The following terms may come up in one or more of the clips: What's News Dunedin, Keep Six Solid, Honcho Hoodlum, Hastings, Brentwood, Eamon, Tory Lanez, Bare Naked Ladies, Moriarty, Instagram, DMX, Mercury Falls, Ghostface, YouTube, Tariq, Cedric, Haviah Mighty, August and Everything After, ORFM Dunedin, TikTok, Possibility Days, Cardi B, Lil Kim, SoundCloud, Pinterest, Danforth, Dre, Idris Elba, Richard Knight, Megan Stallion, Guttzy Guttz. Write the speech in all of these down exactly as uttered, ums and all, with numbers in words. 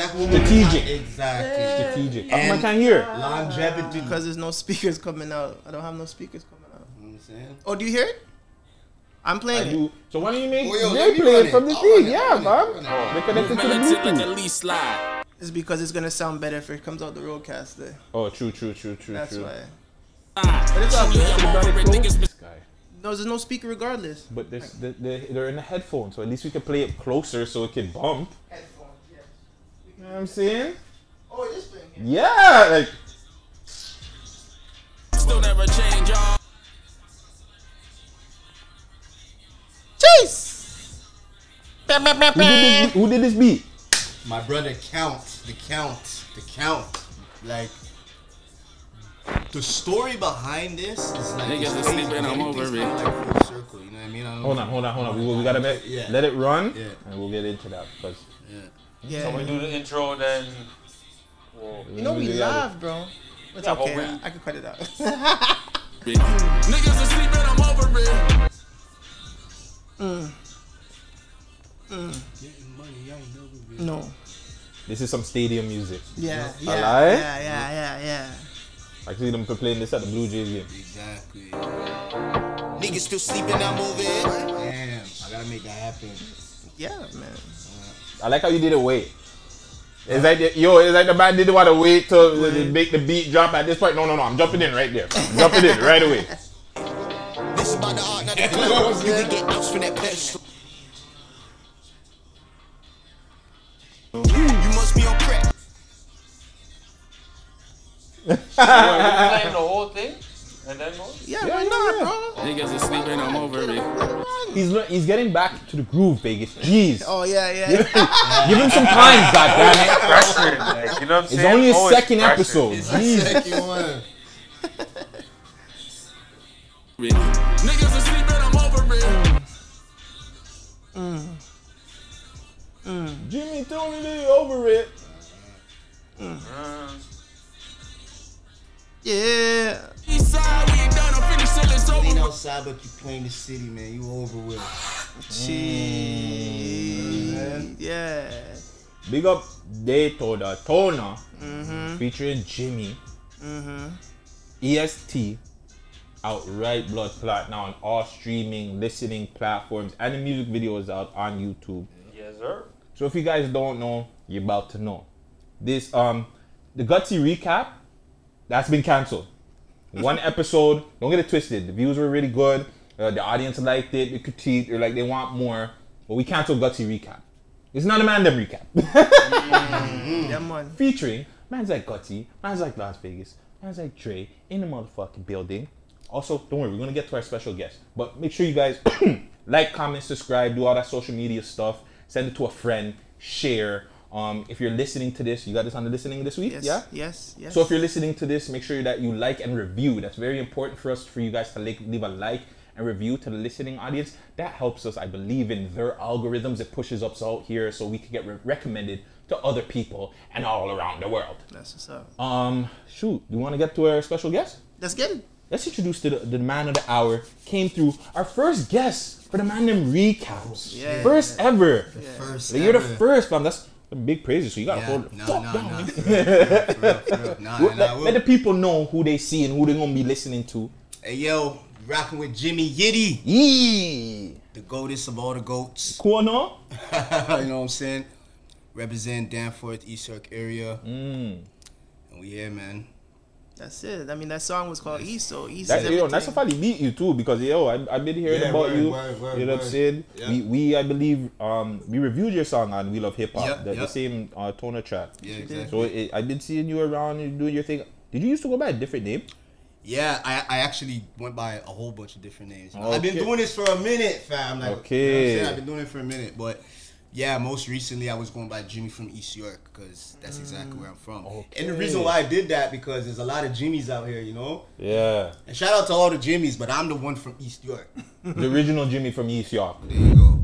That woman strategic. Not, exactly. Yeah. Strategic. And I can't hear. Longevity. Because there's no speakers coming out. I don't have no speakers coming out. You know what I'm saying? Oh, do you hear it? I'm playing I it. Do. So why do you make oh, yo, they play it from the oh, thing? Yeah, man. Oh. They connected to the Bluetooth. Like it's because it's going to sound better if it comes out the roadcaster. Oh, true, true, true, true, That's true. That's why. Ah, but it's all good. No, there's no speaker regardless. But there's, they're, they're in a headphone, so at least we can play it closer so it can bump. Headphones, yes. You know what I'm saying? Oh, it is playing here. Yeah, like... Still never change, y'all. Jeez! Who did this beat? My brother Count, the Count, the Count. Like... The story behind this is like niggas are sleeping. I'm over it. Like full circle, you know what I mean? I don't hold know. on, hold on, hold on. We, we gotta make, yeah. let it run, yeah. and we'll get into that. Cause yeah. yeah. So we do the intro, then. Whoa. You know we, we live, it. bro. It's yeah, okay. We... I can cut it out. Niggas are sleeping. I'm over it. Mm. Mm. Getting money, I ain't over it. No. This is some stadium music. Yeah. Yeah. Yeah, yeah. Yeah. Yeah. Yeah. I see them playing this at the Blue Jays game. Exactly. Niggas still sleeping, I'm moving. Damn, I gotta make that happen. Yeah, man. I like how you did it wait. Yeah. It's like, the, yo, it's like the man didn't want to wait till right. make the beat drop at this point. No, no, no, I'm jumping in right there. I'm jumping in right away. This about the art, not the club. You can get outs from that pedestal. You must be on crack. So, are we playing the whole thing? And then more? Yeah, yeah, why not, yeah. bro? Niggas are sleeping, I'm over it. He's, he's getting back to the groove, Vegas. Jeez. Oh, yeah, yeah. Give him some time, goddammit. Like, you know what I'm saying? It's only a Always second pressure. episode. It's Jeez. Second one. Niggas are sleeping, I'm over it. Mm. Mm. Jimmy told me they over it. Mm. Mm. Yeah. You ain't outside, but you playing the city, man. You over with it. Jeez. Mm. Yeah. Big up Daytona, Tona, mm-hmm. featuring Jimmy, mm-hmm. E S T, outright blood clot now on all streaming, listening platforms, and the music video is out on YouTube. Yes, sir. So if you guys don't know, you're about to know. This um, the gutsy recap. That's been canceled. One episode, don't get it twisted. The views were really good. Uh, the audience liked it. They critiqued. They're like, they want more. But we canceled Gutsy Recap. It's not a Mandem Recap. mm-hmm. yeah, man. Featuring man's like Gutsy, man's like Las Vegas, man's like Dre in the motherfucking building. Also, don't worry, we're going to get to our special guest. But make sure you guys like, comment, subscribe, do all that social media stuff. Send it to a friend. Share. Um, if you're listening to this, you got this on the listening this week? Yes, yeah? Yes, yes. So if you're listening to this, make sure that you like and review. That's very important for us, for you guys to like, leave a like and review to the listening audience. That helps us, I believe, in their algorithms. It pushes us out here so we can get re recommended to other people and all around the world. That's what's up. Um, shoot, you want to get to our special guest? Let's get it. Let's introduce to the, the man of the hour. Came through our first guest for the Mandem Recaps. Yeah, first yeah. ever. The yeah. first like, you're ever. the first, man. That's big praises, so you gotta yeah, hold it. No, fuck no, down. No, no. Let the people know who they see and who they're gonna be listening to. Hey, yo, rocking with Jimmy Yitty. Yee. The goatest of all the goats. Cool, no? You know what I'm saying? Represent Danforth, East York area. Mm. And we here, man. That's it. I mean, that song was called East, so East that, is yo, That's a funny beat you too, because yo, I, I've been hearing yeah, about word, you. Word, word, you know what I'm saying? Yeah. We, we, I believe, um, we reviewed your song on We Love Hip Hop, yep, the, yep. the same uh, Tona track. Yeah, exactly. So it, I've been seeing you around and doing your thing. Did you used to go by a different name? Yeah, I, I actually went by a whole bunch of different names. Okay. I've been doing this for a minute, fam. Like, okay. You know what I'm saying? I've been doing it for a minute, but. Yeah, most recently I was going by Jimmy from East York because that's exactly where I'm from. Okay. And the reason why I did that because there's a lot of Jimmys out here, you know? Yeah. And shout out to all the Jimmys, but I'm the one from East York. The original Jimmy from East York. There you go.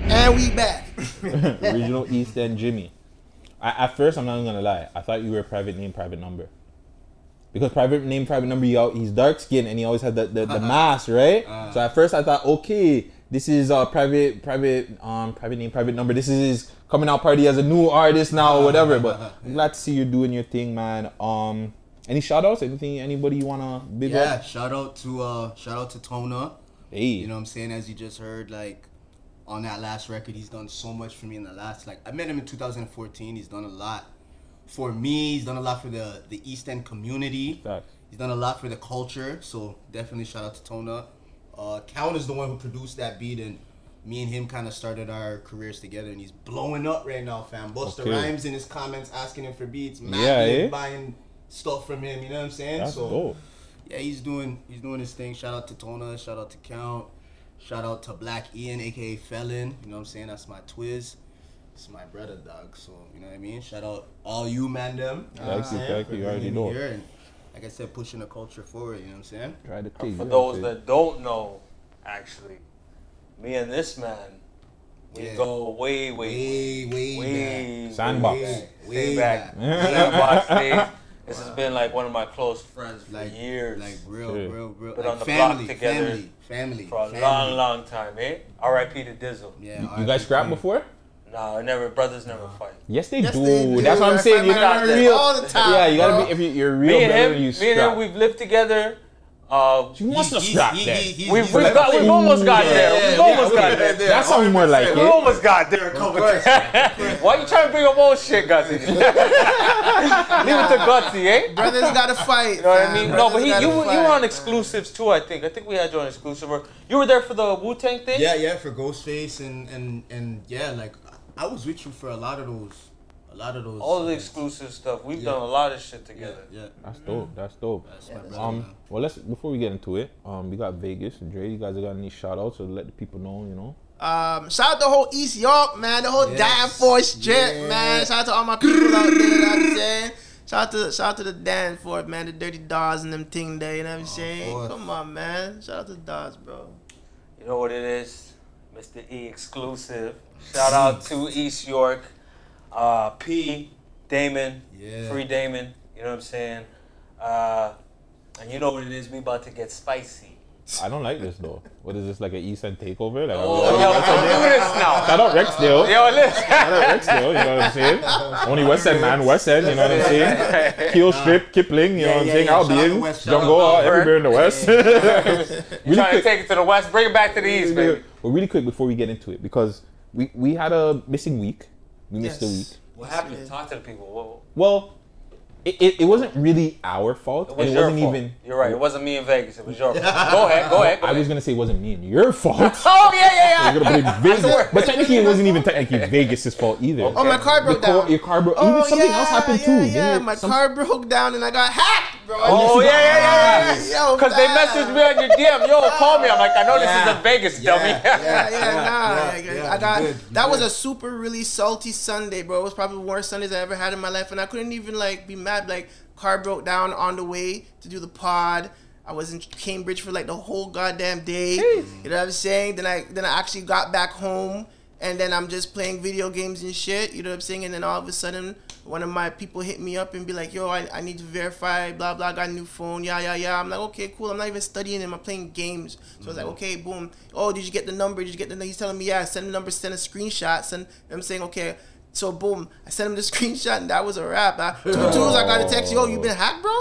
And we back. Original East End Jimmy. I, at first, I'm not even going to lie. I thought you were a private name, private number. Because private name, private number, he's dark skinned and he always had the, the, the uh-huh. mask, right? Uh-huh. So at first I thought, okay, This is uh, private, private, um, private name, private number. This is his coming out party as a new artist now, or whatever. But I'm glad to see you doing your thing, man. Um, any shout outs? Anything? Anybody you wanna big yeah, up? Yeah, shout out to uh, shout out to Tona. Hey, you know what I'm saying? As you just heard, like on that last record, he's done so much for me. In the last, like I met him in two thousand fourteen. He's done a lot for me. He's done a lot for the the East End community. Facts. He's done a lot for the culture. So definitely shout out to Tona. Uh, Count is the one who produced that beat, and me and him kind of started our careers together, and he's blowing up right now, fam. Busta okay. Rhymes in his comments asking him for beats, Matt yeah, eh? buying stuff from him. You know what I'm saying? That's so dope. Yeah, he's doing he's doing his thing. Shout out to Tona, shout out to Count, shout out to Black Ian, aka Felon. You know what I'm saying? That's my twiz. It's my brother, dog. So you know what I mean. Shout out all you man them. Thank you, thank you. You already know. Like I said, pushing the culture forward, you know what I'm saying? Try to take, For those take. that don't know, actually, me and this man, we yeah. go way, way, way, way, way back. Sandbox. Way, way back. Sandbox days. This wow. has been like one of my close friends for like, years. Like real, yeah. real, real. Been like on the family, block together family, family, for a family. long, long time, eh? R I P to Dizzle. Yeah, you, you guys scrapped before? No, never. Brothers never fight. Yes, they yes, do. They do. That's what I'm saying. You're not real all the time. Yeah, you gotta bro. be. If you're, you're real, me and brother, him, you scrap. Me and him, we've lived together. Uh, you must have scrapped that. He, he, we've we've, like got, we've almost got yeah, there. Yeah, we've yeah, almost yeah, got there. there. That's something more like it. We almost got there. Why you trying to bring up old shit, Gutsy? Leave it to Gutsy, eh? Brothers gotta fight. You know what I mean? No, but he, you, you were on exclusives too. I think. I think we had you on exclusive. You were there for the Wu Tang thing. Yeah, yeah, for Ghostface and and and yeah, like. I was with you for a lot of those, a lot of those. All the things. exclusive stuff. We've yeah. done a lot of shit together. Yeah, yeah. that's dope. That's dope. That's yeah, that's um, dope. Well, let's before we get into it, um, we got Vegas and Dre. You guys got any shout outs to let the people know, you know? Um, shout out the whole East York man, the whole yes. Dying Force jet yeah. man. Shout out to all my people out there. You know what I'm saying? Shout out to shout out to the Dan for it, man. The Dirty Dawes and them ting there. You know what I'm saying? Oh, come on, man. Shout out to Dawes, bro. You know what it is, Mister E exclusive. Shout out to East York, uh, P, Damon, yeah. Free Damon, you know what I'm saying? Uh, and you know what it is, we about to get spicy. I don't like this though. What is this, like an East End takeover? Like, oh, yo, yeah, do this now. Shout out Rexdale. Yo, listen. Shout out Rexdale, you know what I'm saying? Only West End man, West End, you know what I'm saying? Keel Strip, Kipling, you yeah, know what I'm yeah, saying? Yeah, I'll be in, Jungle, out, everywhere in the West. Yeah, yeah. Really trying quick. to take it to the West, bring it back to the East, baby. But really quick before we get into it, because We we had a missing week. We yes. missed a week. What happened? Yeah. Talk to the people. Whoa. Well, it, it, it wasn't really our fault. It, was and it your wasn't fault. even. You're right. It wasn't me in Vegas. It was your fault. Go ahead. Go ahead. Go I ahead. was gonna say it wasn't me and your fault. Oh yeah yeah yeah. Gonna blame Vegas. But technically it wasn't even technically Vegas' fault either. Okay. Oh my car broke down. Your car broke. Oh, even something yeah, else happened yeah, too. Yeah, yeah. my some... car broke down and I got hacked, bro. Oh, oh yeah yeah yeah. Because yeah. they messaged me on your D M. Yo, call me. I'm like, I know yeah. this is a Vegas yeah. dummy. Yeah yeah nah. I got good, that good. was a super really salty Sunday, bro. It was probably one of the worst Sundays I ever had in my life, and I couldn't even like be mad. Like car broke down on the way to do the pod. I was in Cambridge for like the whole goddamn day. Jeez. You know what I'm saying? Then I then I actually got back home, and then I'm just playing video games and shit. You know what I'm saying? And then all of a sudden, one of my people hit me up and be like, "Yo, I, I need to verify. Blah blah. I got a new phone. Yeah yeah yeah." I'm like, "Okay, cool." I'm not even studying him. I'm playing games. So mm-hmm. I was like, "Okay, boom." Oh, did you get the number? Did you get the number? He's telling me, "Yeah." Send the number. Send a screenshot. Send. I'm saying, "Okay." So boom, I sent him the screenshot, and that was a wrap. I, two twos, oh. I got a text, "Yo, you been hacked, bro?"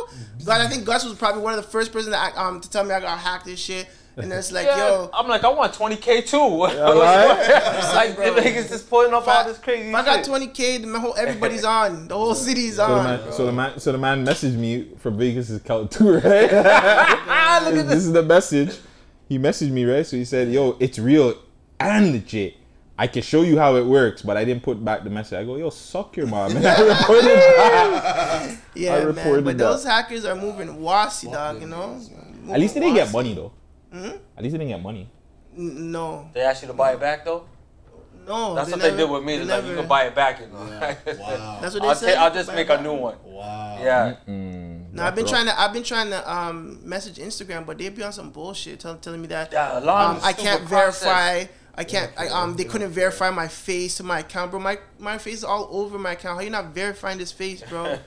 But I think Gus was probably one of the first person that I, um to tell me I got hacked and shit. And then it's like, yeah, yo, I'm like, I want twenty K too. Yeah, right? Like, the niggas just pulling off all this crazy. If I got twenty K, then my whole everybody's on. The whole city's so on. The man, so the man, so the man messaged me from Vegas' account too, right? Look at this. This is the message. He messaged me, right? So he said, "Yo, it's real and legit. I can show you how it works," but I didn't put back the message. I go, "Yo, suck your mom." And I reported that. Yeah, I reported man. But that. those hackers are moving wassy, dog, you know? At least they didn't get money, though. Mm-hmm. At least they didn't get money. No. They asked you to buy it back, though? No. That's they what never, they did with me. They're like, "You can buy it back." You know? Yeah. Wow. That's what they I'll said. I'll just make a new one. Wow. Yeah. Mm-mm. No, I've been trying to. I've been trying to um, message Instagram, but they be on some bullshit, tell, telling me that yeah, um, I can't verify. I can't. I, um, they couldn't verify my face to my account, bro. My my face is all over my account. How you not verifying this face, bro?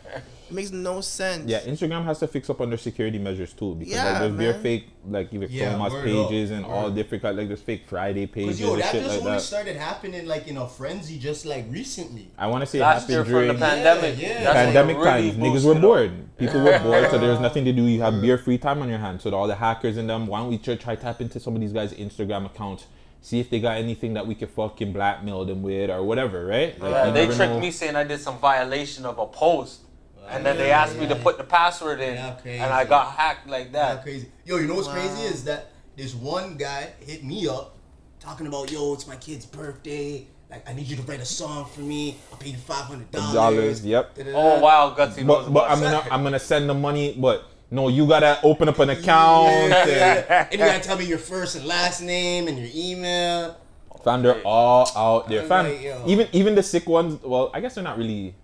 It makes no sense. Yeah, Instagram has to fix up on their security measures too, because yeah, like, there's man. their fake like even yeah, Chromazz pages up. and all different like there's fake Friday pages. Yo, and that shit just like only that. started happening like in a frenzy just like recently. I want to say Last it happened during from the pandemic. Yeah, yeah. That's pandemic like really times, niggas were bored. Up. People were bored, so there was nothing to do. You have beer free time on your hands. So all the hackers in them, why don't we try tap into some of these guys' Instagram accounts? See if they got anything that we could fucking blackmail them with or whatever, right? Like, yeah, they tricked know. me saying I did some violation of a post. Wow. And then yeah, they asked yeah, me to yeah. put the password in. Yeah, and I got hacked like that. Yeah, crazy. Yo, you know what's wow. crazy is that this one guy hit me up talking about, yo, it's my kid's birthday. Like, I need you to write a song for me. I'll pay you five hundred dollars. Dollars, yep. Da, da, da. Oh, wow, gutsy. But, but I'm gonna, I'm gonna send the money, but... No, you gotta open up an account. Yeah, yeah, yeah. And you gotta tell me your first and last name and your email. Fam, they're all out there. Fam, like, even even the sick ones, well, I guess they're not really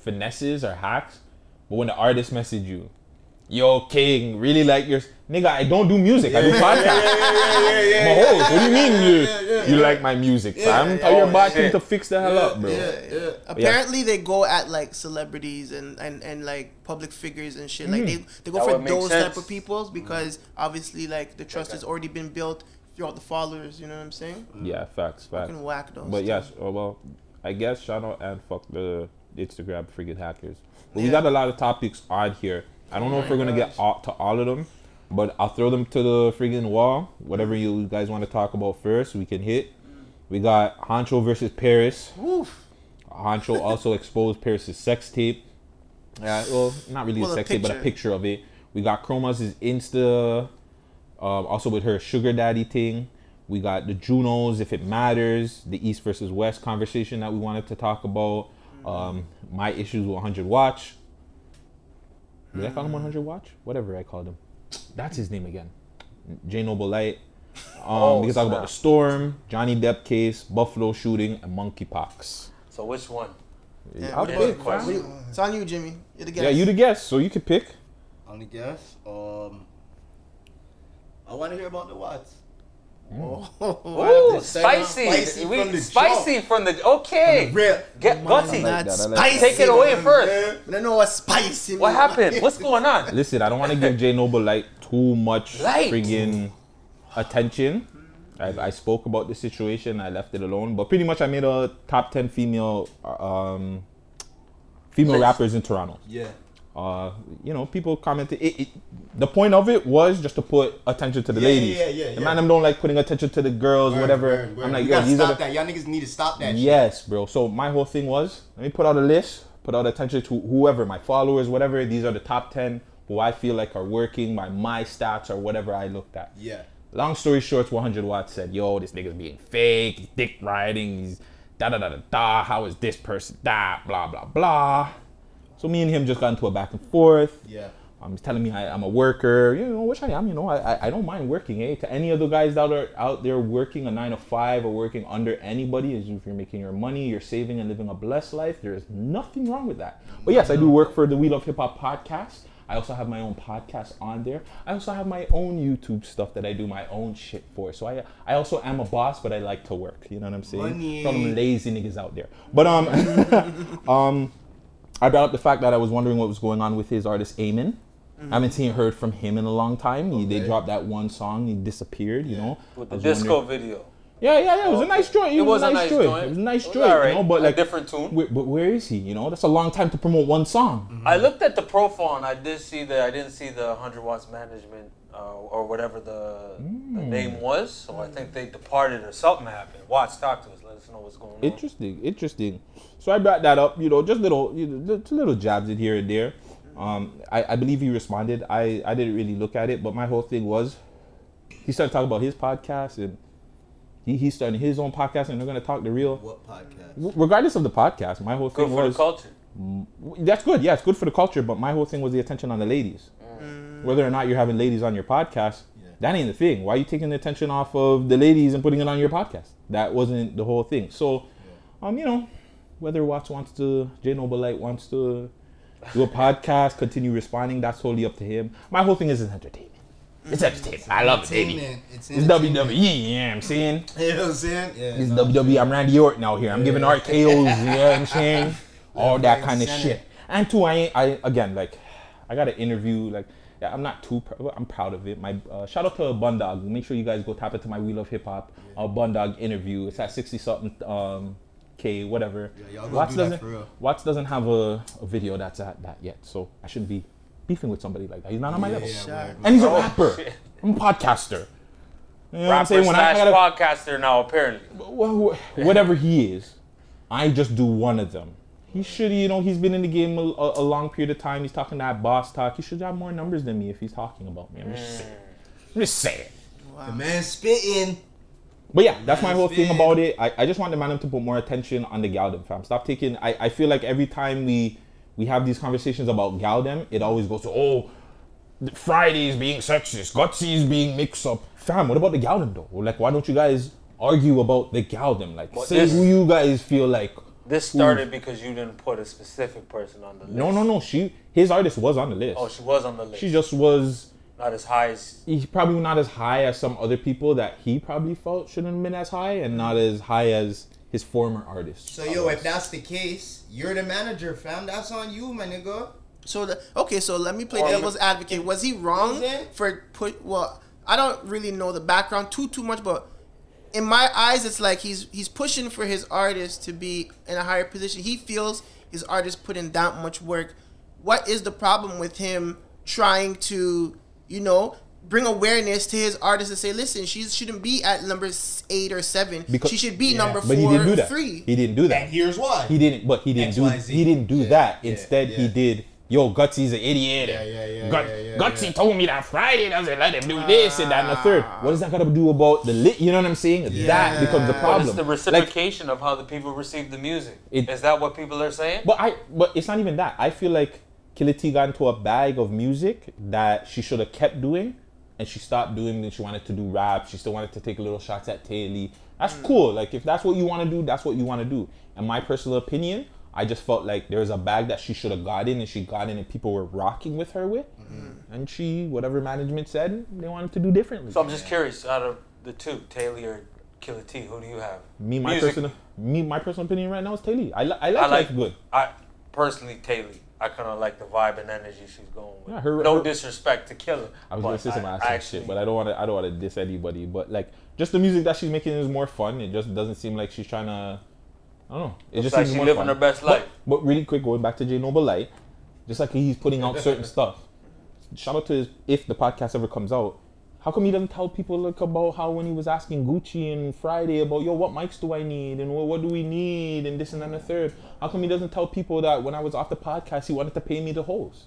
finesses or hacks, but when the artists message you, yo, King, really like your... Nigga, I don't do music. Yeah, I do podcasts. Yeah, yeah, yeah, yeah, yeah. My host, what do you mean you, yeah, yeah, yeah. you like my music, fam? Yeah, yeah, Tell yeah, your bot yeah. to fix the hell yeah, up, bro. Yeah, yeah. Apparently, yeah. they go at, like, celebrities and, and, and like, public figures and shit. Mm. Like, they, they go that for those sense. type of peoples because, mm. obviously, like, the trust okay. has already been built throughout the followers. You know what I'm saying? Yeah, facts, facts. Fucking whack those. But, yes, yeah, well, I guess shout out and fuck the Instagram friggin' hackers. But yeah. we got a lot of topics on here. I don't know oh if we're going to get all, to all of them, but I'll throw them to the friggin' wall. Whatever you guys want to talk about first, we can hit. We got Honcho versus Paris. Oof. Honcho also exposed Paris' sex tape. Yeah, well, not really well, a sex a tape, but a picture of it. We got Chromazz's Insta, uh, also with her sugar daddy thing. We got the Junos, if it matters, the East versus West conversation that we wanted to talk about. Um, my issues with one hundred watch. Did I call him one hundred watch? Whatever I called him. That's his name again. Jay Noble Light. Um, oh, we can talk snap. about the storm, Johnny Depp case, Buffalo shooting, and monkeypox. So which one? Yeah, I'll pick. It's on you, Jimmy. You're the guest. Yeah, you the guest, so you can pick. On the guest. Um, I want to hear about the watts. Mm. Oh, oh spicy! Spicy, we, from, the spicy from the okay. From the Get gutsy. Like like Take it away first. I don't know what's spicy. What happened? What's going on? Listen, I don't want to give Jay Noble Light too much Light. friggin' attention. I, I spoke about the situation. I left it alone, but pretty much I made a top ten female um, female Let's, rappers in Toronto. Yeah. Uh, you know, people commented. It, it, the point of it was just to put attention to the yeah, ladies. Yeah, yeah, yeah. The yeah. man them don't like putting attention to the girls, word, whatever. Word, word. I'm like, you yo, gotta these stop are the... that. Y'all niggas need to stop that. Yes, shit. bro. So my whole thing was, let me put out a list, put out attention to whoever, my followers, whatever. These are the top ten who I feel like are working by my stats or whatever I looked at. Yeah. Long story short, one hundred watts said, yo, this nigga's being fake, he's dick riding, he's da da da da da. How is this person that? Blah blah blah. So me and him just got into a back and forth. Yeah. Um, he's telling me I, I'm a worker. You know, which I am, you know, I I don't mind working, eh? To any of the guys that are out there working a nine to five or working under anybody, is if you're making your money, you're saving and living a blessed life, there is nothing wrong with that. But yes, I do work for the We Love Hip Hop podcast. I also have my own podcast on there. I also have my own YouTube stuff that I do my own shit for. So I I also am a boss, but I like to work. You know what I'm saying? Money. Some lazy niggas out there. But um um I brought up the fact that I was wondering what was going on with his artist, Eamon. Mm-hmm. I haven't seen heard from him in a long time. He, okay. They dropped that one song. He disappeared, you know. With the disco wondering... video. Yeah, yeah, yeah. It was okay. a nice joint. It, it was, was a nice joint. joint. It was a nice was joint, right. you know. But a like, different tune. Where, but where is he? You know, that's a long time to promote one song. Mm-hmm. I looked at the profile and I did see that I didn't see the one hundred watts management uh, or whatever the, mm. the name was. So mm. I think they departed or something happened. Watts, talk to us. Let us know what's going on. Interesting, interesting. So I brought that up, you know, just little, you know, just little jabs in here and there. Um, I, I believe he responded. I, I didn't really look at it, but my whole thing was he started talking about his podcast and he, he's starting his own podcast and they're going to talk the real. What podcast? Regardless of the podcast, my whole thing good was. Good for the culture. That's good. Yeah, it's good for the culture, but my whole thing was the attention on the ladies. Mm. Whether or not you're having ladies on your podcast, yeah. that ain't the thing. Why are you taking the attention off of the ladies and putting it on your podcast? That wasn't the whole thing. So, yeah. um, you know. Whether Watts wants to, Jay Noble Light wants to do a podcast, continue responding, that's totally up to him. My whole thing is it's entertainment. It's entertainment. It's I love entertainment. It, it's, it's W W E, yeah, I'm saying. You know what I'm saying? Yeah, it's no, W W E. I'm Randy Orton out here. I'm yeah. giving R K Os, you know what I'm saying? All that kind of shit. And two, I ain't, I again, like, I got an interview, like, yeah, I'm not too, pr I'm proud of it. My uh, shout out to Bundog. Make sure you guys go tap into my We Love Hip Hop uh, Bundog interview. It's at sixty something um, K, whatever. Yeah, y'all go do that for real. Watts doesn't have a, a video that's at that yet, so I shouldn't be beefing with somebody like that. He's not on my yeah, level. Yeah, and he's a rapper. Oh, I'm a podcaster. You know rapper slash when I gotta, podcaster now, apparently. Whatever he is, I just do one of them. He should, you know, he's been in the game a, a, a long period of time. He's talking that boss talk. He should have more numbers than me if he's talking about me. I'm just saying. I'm just saying. Wow. The man's spitting. But yeah, that's my whole thing about it. I, I just want the man to put more attention on the gal dem, fam. Stop taking, I, I feel like every time we we have these conversations about gal dem, it always goes to, oh, Friday's being sexist, Gutsy's being mixed up. Fam, what about the gal dem though? Like, why don't you guys argue about the gal dem? Like, well, say who you guys feel like. This started because you didn't put a specific person on the list. No, no, no. She, his artist was on the list. Oh, she was on the list. She just was... Not as high as... He's probably not as high as some other people that he probably felt shouldn't have been as high, and not as high as his former artists. So, yo, if that's the case, you're the manager, fam. That's on you, my nigga. So, the, okay, so let me play or devil's advocate. Was he wrong for... put? Well, I don't really know the background too, too much, but... In my eyes, it's like he's he's pushing for his artist to be in a higher position. He feels his artist put in that much work. What is the problem with him trying to, you know, bring awareness to his artist and say, listen, she shouldn't be at number eight or seven. Because, she should be yeah, number four or three. He didn't do that. And here's why. He didn't. But he didn't X, do. Y, he didn't do yeah, that. Yeah, Instead, yeah. he did. Yo, Gutsy's an idiot. Yeah, yeah, yeah, Gut, yeah, yeah, Gutsy yeah. told me that Friday doesn't let him do this and that and the third. What is that got to do about the lit? You know what I'm saying? Yeah. That becomes the problem. It's the reciprocation, like, of how the people receive the music. It, is that what people are saying? But I, but it's not even that. I feel like Killer T got into a bag of music that she should have kept doing, and she stopped doing it. She wanted to do rap. She still wanted to take little shots at Taylor. That's mm. cool. Like, if that's what you want to do, that's what you want to do. In my personal opinion, I just felt like there was a bag that she should have got in, and she got in, and people were rocking with her with. Mm-hmm. And she, whatever management said, they wanted to do differently. So I'm just curious, out of the two, Taylor or Killer T, who do you have? Me, my Music. personal, me, my personal opinion right now is Taylor. I, li I like I like good. I personally Taylor. I kind of like the vibe and energy she's going with. Yeah, her, no her, disrespect to Killer. I was gonna say some ass and shit, but I don't want to. I don't want to diss anybody. But like, just the music that she's making is more fun. It just doesn't seem like she's trying to. I don't know. It just like seems she's more living fun. her best life. But, but really quick, going back to Jay Noble Light, just like he's putting out certain stuff. Shout out to his, if the podcast ever comes out, how come he doesn't tell people like about how when he was asking Gucci and Friday about, yo, what mics do I need and what, what do we need and this and that and the third? How come he doesn't tell people that when I was off the podcast, he wanted to pay me to host?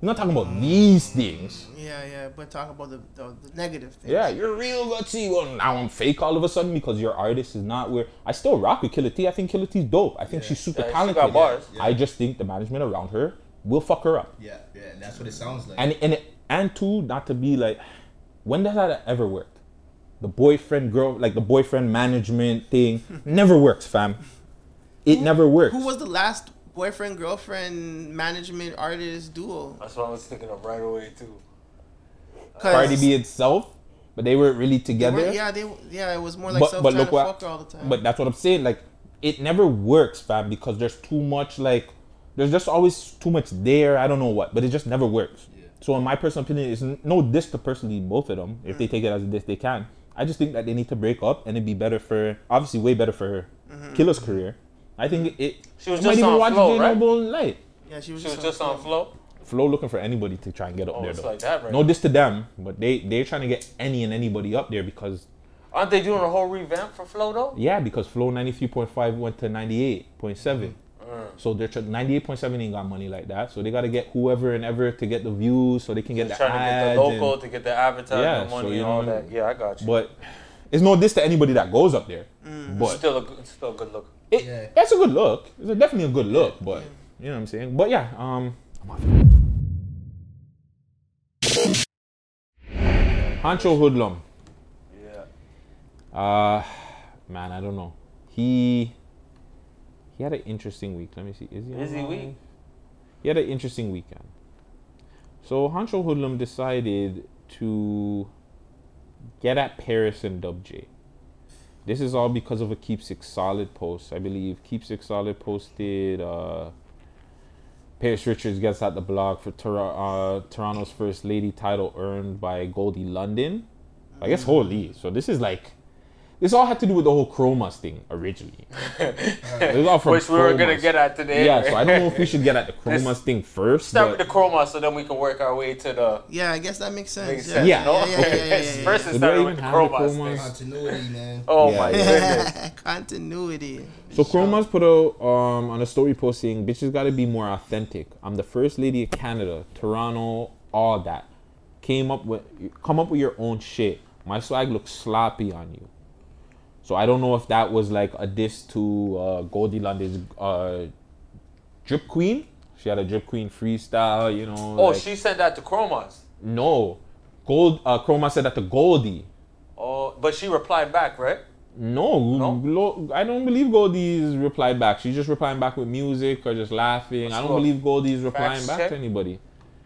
You're not talking about these things. Yeah, yeah, but talking about the, the, the negative things. Yeah, you're real Gutsy. Well, now I'm fake all of a sudden because your artist is not where... I still rock with Killer T. I think Killer T's dope. I think yeah. she's super yeah, talented. She got bars. Yeah. I just think the management around her will fuck her up. Yeah, yeah, and that's what it sounds like. And, and, it, and two, not to be like... When does that ever work? The boyfriend, girl... Like the boyfriend management thing never works, fam. It who, never works. Who was the last... Boyfriend, girlfriend, management, artist, duo. That's what I was thinking of right away too. Cardi B itself, but they weren't really together. They were, yeah, they yeah, it was more like but, self but trying to what, fuck her all the time. But that's what I'm saying. Like, it never works, fam, because there's too much. Like, there's just always too much there. I don't know what, but it just never works. Yeah. So, in my personal opinion, it's no diss to personally both of them. If mm. they take it as a diss, they can. I just think that they need to break up, and it'd be better for, obviously, way better for her mm-hmm. Killer's mm-hmm. career. I think it. She was just on Flow, Jay right? Noble Light. Yeah, she was she just, was on, just flow. on Flow. Flow looking for anybody to try and get up oh, there. It's though. Like that, right? No diss to them, but they they're trying to get any and anybody up there because. Aren't they doing a whole revamp for Flow though? Yeah, because Flow ninety-three point five went to ninety-eight point seven. Mm. So they're ninety-eight point seven ain't got money like that. So they got to get whoever and ever to get the views, so they can get they're the trying ads to get the local and, to get the advertising yeah, the money so, you know, and all that. Yeah, I got you. But it's no diss to anybody that goes up there. Mm. But it's still a it's still a good look. It, yeah. That's a good look. It's a definitely a good look, but you know what I'm saying? But yeah, um Honcho Hoodlum. Yeah. Uh man, I don't know. He he had an interesting week. Let me see. Is he Is he weak? He had an interesting weekend. So Honcho Hoodlum decided to get at Paris and Dub J. This is all because of a Keep Six Solid post. I believe Keep Six Solid posted uh, Paris Richards gets at the block for Tor- uh, Toronto's first lady title earned by Goldie London. I guess holy. So this is like, this all had to do with the whole Chromazz thing originally. This all from which we Chromazz. Were gonna get at today. Yeah, so I don't know if we should get at the Chromazz thing first. Start with the Chromazz, so then we can work our way to the. Yeah, I guess that makes sense. Makes sense yeah. Yeah, yeah, yeah, okay. yeah, yeah, yeah, yeah. First, it so started with the Chromazz thing. Continuity, man. Oh yeah. my goodness. Continuity. So Chromazz put out um, on a story post saying, "Bitches gotta be more authentic. I'm the first lady of Canada, Toronto, all that. Came up with, come up with your own shit. My swag looks sloppy on you." So I don't know if that was like a diss to uh, Goldie London's uh, Drip Queen. She had a Drip Queen freestyle, you know. Oh, like, she said that to Chromazz. No, Gold. Uh, Chromazz said that to Goldie. Oh, but she replied back, right? No, no? Lo- I don't believe Goldie's replied back. She's just replying back with music or just laughing. What's I don't called? believe Goldie's replying Facts back check? to anybody.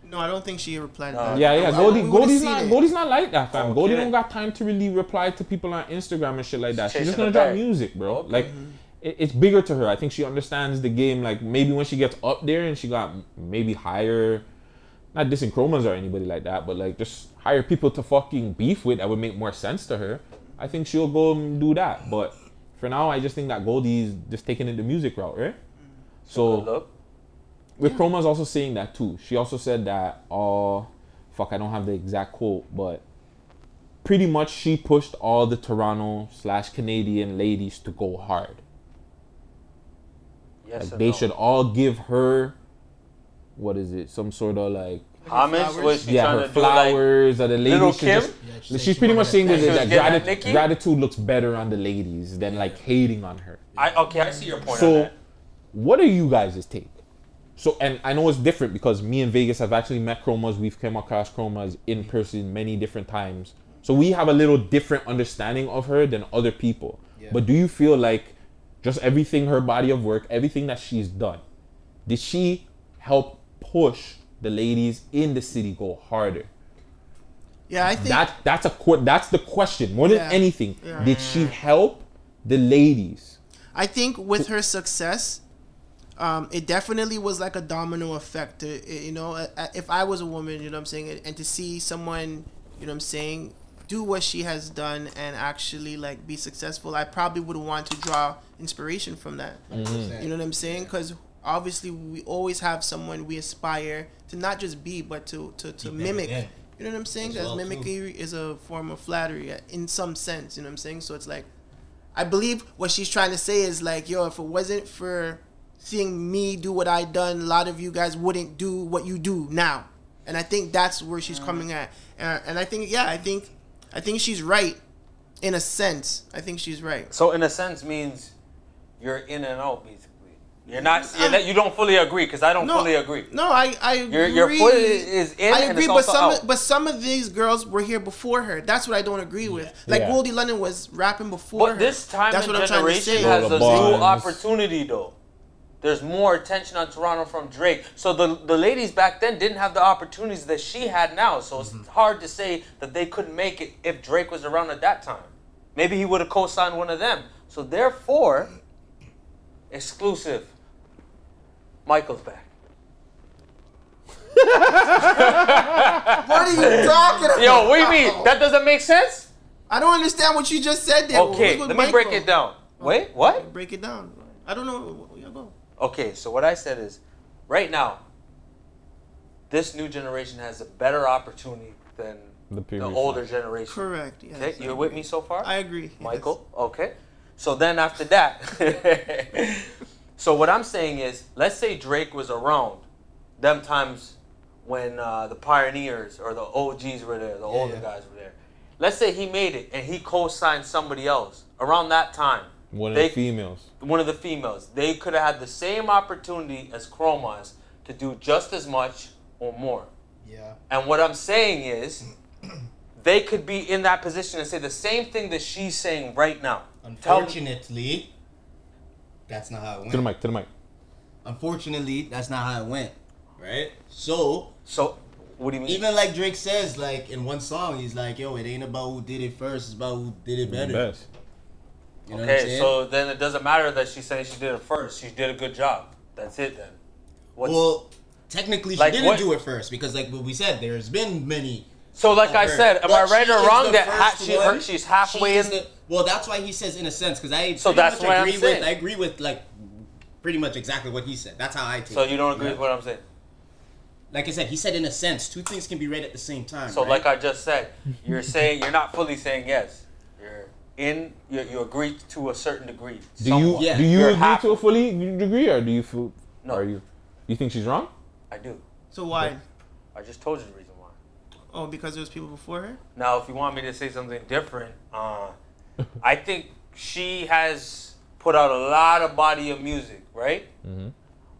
No, I don't think she replied no. to that. Yeah, yeah. Goldie, Goldie's not, Goldie's not like that, fam. Okay. Goldie don't got time to really reply to people on Instagram and shit like that. She's, She's just gonna drop music, bro. Okay. Like, mm-hmm. it, it's bigger to her. I think she understands the game. Like, maybe when she gets up there and she got maybe higher, not dissing Chromazz or anybody like that, but like just hire people to fucking beef with that would make more sense to her. I think she'll go and do that. But for now, I just think that Goldie's just taking it the music route, right? So. so With yeah. Chromazz also saying that too. She also said that, oh, fuck, I don't have the exact quote, but pretty much she pushed all the Toronto slash Canadian ladies to go hard. Yes, like they no. should all give her, what is it, some sort of like homage? Was she yeah, trying her to flowers do like or the ladies. Lil Kim? Just, yeah, she's she pretty much saying that, that, that grati- gratitude looks better on the ladies than like hating on her. I okay, I see your point. So, on that. What are you guys' take? So, and I know it's different because me in Vegas have actually met Chromazz. We've come across Chromazz in person many different times. So we have a little different understanding of her than other people. Yeah. But do you feel like just everything, her body of work, everything that she's done, did she help push the ladies in the city go harder? Yeah, I think... That, that's, a, that's the question. More than yeah. anything, yeah. did she help the ladies? I think with her success... Um, it definitely was like a domino effect, it, it, you know, if I was a woman, you know what I'm saying, and to see someone, you know what I'm saying, do what she has done and actually like be successful, I probably would want to draw inspiration from that, mm-hmm. you know what I'm saying, because obviously we always have someone we aspire to not just be, but to, to, to mimic, yeah. you know what I'm saying, because well mimicry too. is a form of flattery in some sense, you know what I'm saying, so it's like, I believe what she's trying to say is like, yo, if it wasn't for... seeing me do what I done, a lot of you guys wouldn't do what you do now, and I think that's where she's coming at. And, and I think, yeah, I think, I think she's right, in a sense. I think she's right. So in a sense means you're in and out, basically. You're not. You're not you don't fully agree because I don't no, fully agree. No, I, I your, agree. Your foot is in. I agree, and it's but some, out. but some of these girls were here before her. That's what I don't agree with. Yeah. Like yeah. Goldie London was rapping before. But her. this time that's and what generation I'm has a new opportunity though. There's more attention on Toronto from Drake. So the the ladies back then didn't have the opportunities that she had now. So it's mm-hmm. hard to say that they couldn't make it if Drake was around at that time. Maybe he would have co-signed one of them. So therefore, exclusive. Michael's back. What are you talking about? Yo, what do you mean? That doesn't make sense? I don't understand what you just said there. Okay, let me Michael? break it down. Wait, what? Break it down. I don't know. Okay, so what I said is, right now, this new generation has a better opportunity than the, the older generation. Correct, yes. Okay, you're with me so far? I agree. Michael, yes. Okay. So then after that, so what I'm saying is, let's say Drake was around them times when uh, the pioneers or the O Gs were there, the yeah, older yeah. guys were there. Let's say he made it and he co-signed somebody else around that time. One of they, the females. One of the females. They could have had the same opportunity as Chromazz to do just as much or more. Yeah. And what I'm saying is, they could be in that position and say the same thing that she's saying right now. Unfortunately, that's not how it went. To the mic, to the mic. Unfortunately, that's not how it went, right? So... So... What do you mean? Even like Drake says, like, in one song, he's like, yo, it ain't about who did it first, it's about who did it better. Best. You know okay, so then it doesn't matter that she said she did it first. She did a good job. That's it then. What's, well, technically she like didn't what? do it first because, like what we said, there's been many. So, like I her. said, am but I right or wrong that ha- she, her, she's halfway she in? The, well, that's why he says in a sense because I so that's what agree I'm with. I agree with like pretty much exactly what he said. That's how I take it. So you don't agree right? with what I'm saying? Like I said, he said in a sense, two things can be read at the same time. So, right? like I just said, you're saying you're not fully saying yes. You're in. You, you agree to a certain degree. Do you yeah. do you you're agree half. to a fully degree, or do you feel? No. Are you? You think she's wrong? I do. So why? But I just told you the reason why. Oh, because there was people before her? Now, if you want me to say something different, uh, I think she has put out a lot of body of music, right? Mm-hmm.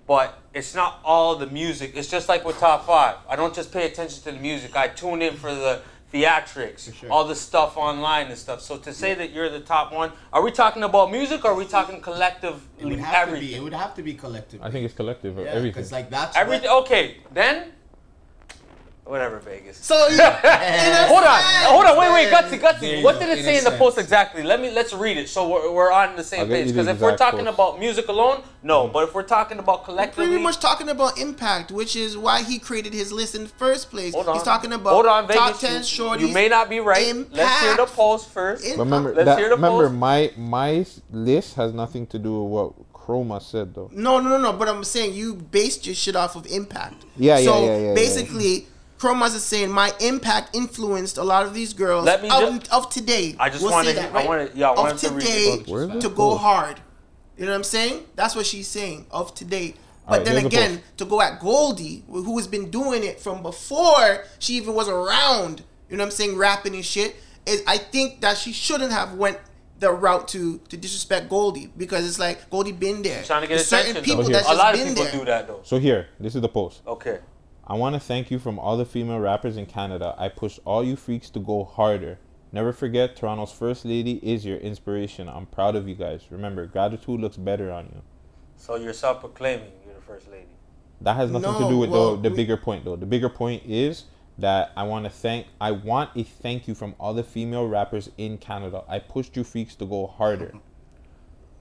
But it's not all the music. It's just like with Top Five. I don't just pay attention to the music. I tune in for the theatrics, for sure. all the stuff online and stuff. So to say yeah. that you're the top one, are we talking about music or are we talking collective it would have everything? To be, it would have to be collective. I think it's collective yeah, everything. Because like that's everything. What... Okay, then, whatever, Vegas. So hold on, hold on, wait, wait, gutsy, gutsy. What did it say in the post exactly? Let me let's read it so we're, we're on the same page. Because if we're talking about music alone, no. But if we're talking about collectively, we're pretty much talking about impact, which is why he created his list in the first place. Hold on. He's talking about hold on, Vegas, top ten shorties. You may not be right. Impact. Let's hear the post first. Impact. Remember, let's that, hear the remember post. my my list has nothing to do with what. Chromazz said though. No, no, no, no. But I'm saying you based your shit off of impact. Yeah, yeah, so yeah. So yeah, yeah, basically. Yeah. Chromazz is saying my impact influenced a lot of these girls Let me of, just, of today. I just we'll wanted, that, right? I wanted, yeah, I wanted to read it. Of today to go hard. You know what I'm saying? That's what she's saying, of today. But right, then again, the to go at Goldie, who has been doing it from before she even was around, you know what I'm saying, rapping and shit, is I think that she shouldn't have went the route to, to disrespect Goldie because it's like Goldie been there. She's trying to get attention, certain people that a lot of people there. do that though. So here, this is the post. Okay. I want to thank you from all the female rappers in Canada. I push all you freaks to go harder. Never forget, Toronto's First Lady is your inspiration. I'm proud of you guys. Remember, gratitude looks better on you. So you're self-proclaiming you're the First Lady. That has nothing no, to do with well, the, the we... bigger point, though. The bigger point is that I want to thank. I want a thank you from all the female rappers in Canada. I pushed you freaks to go harder.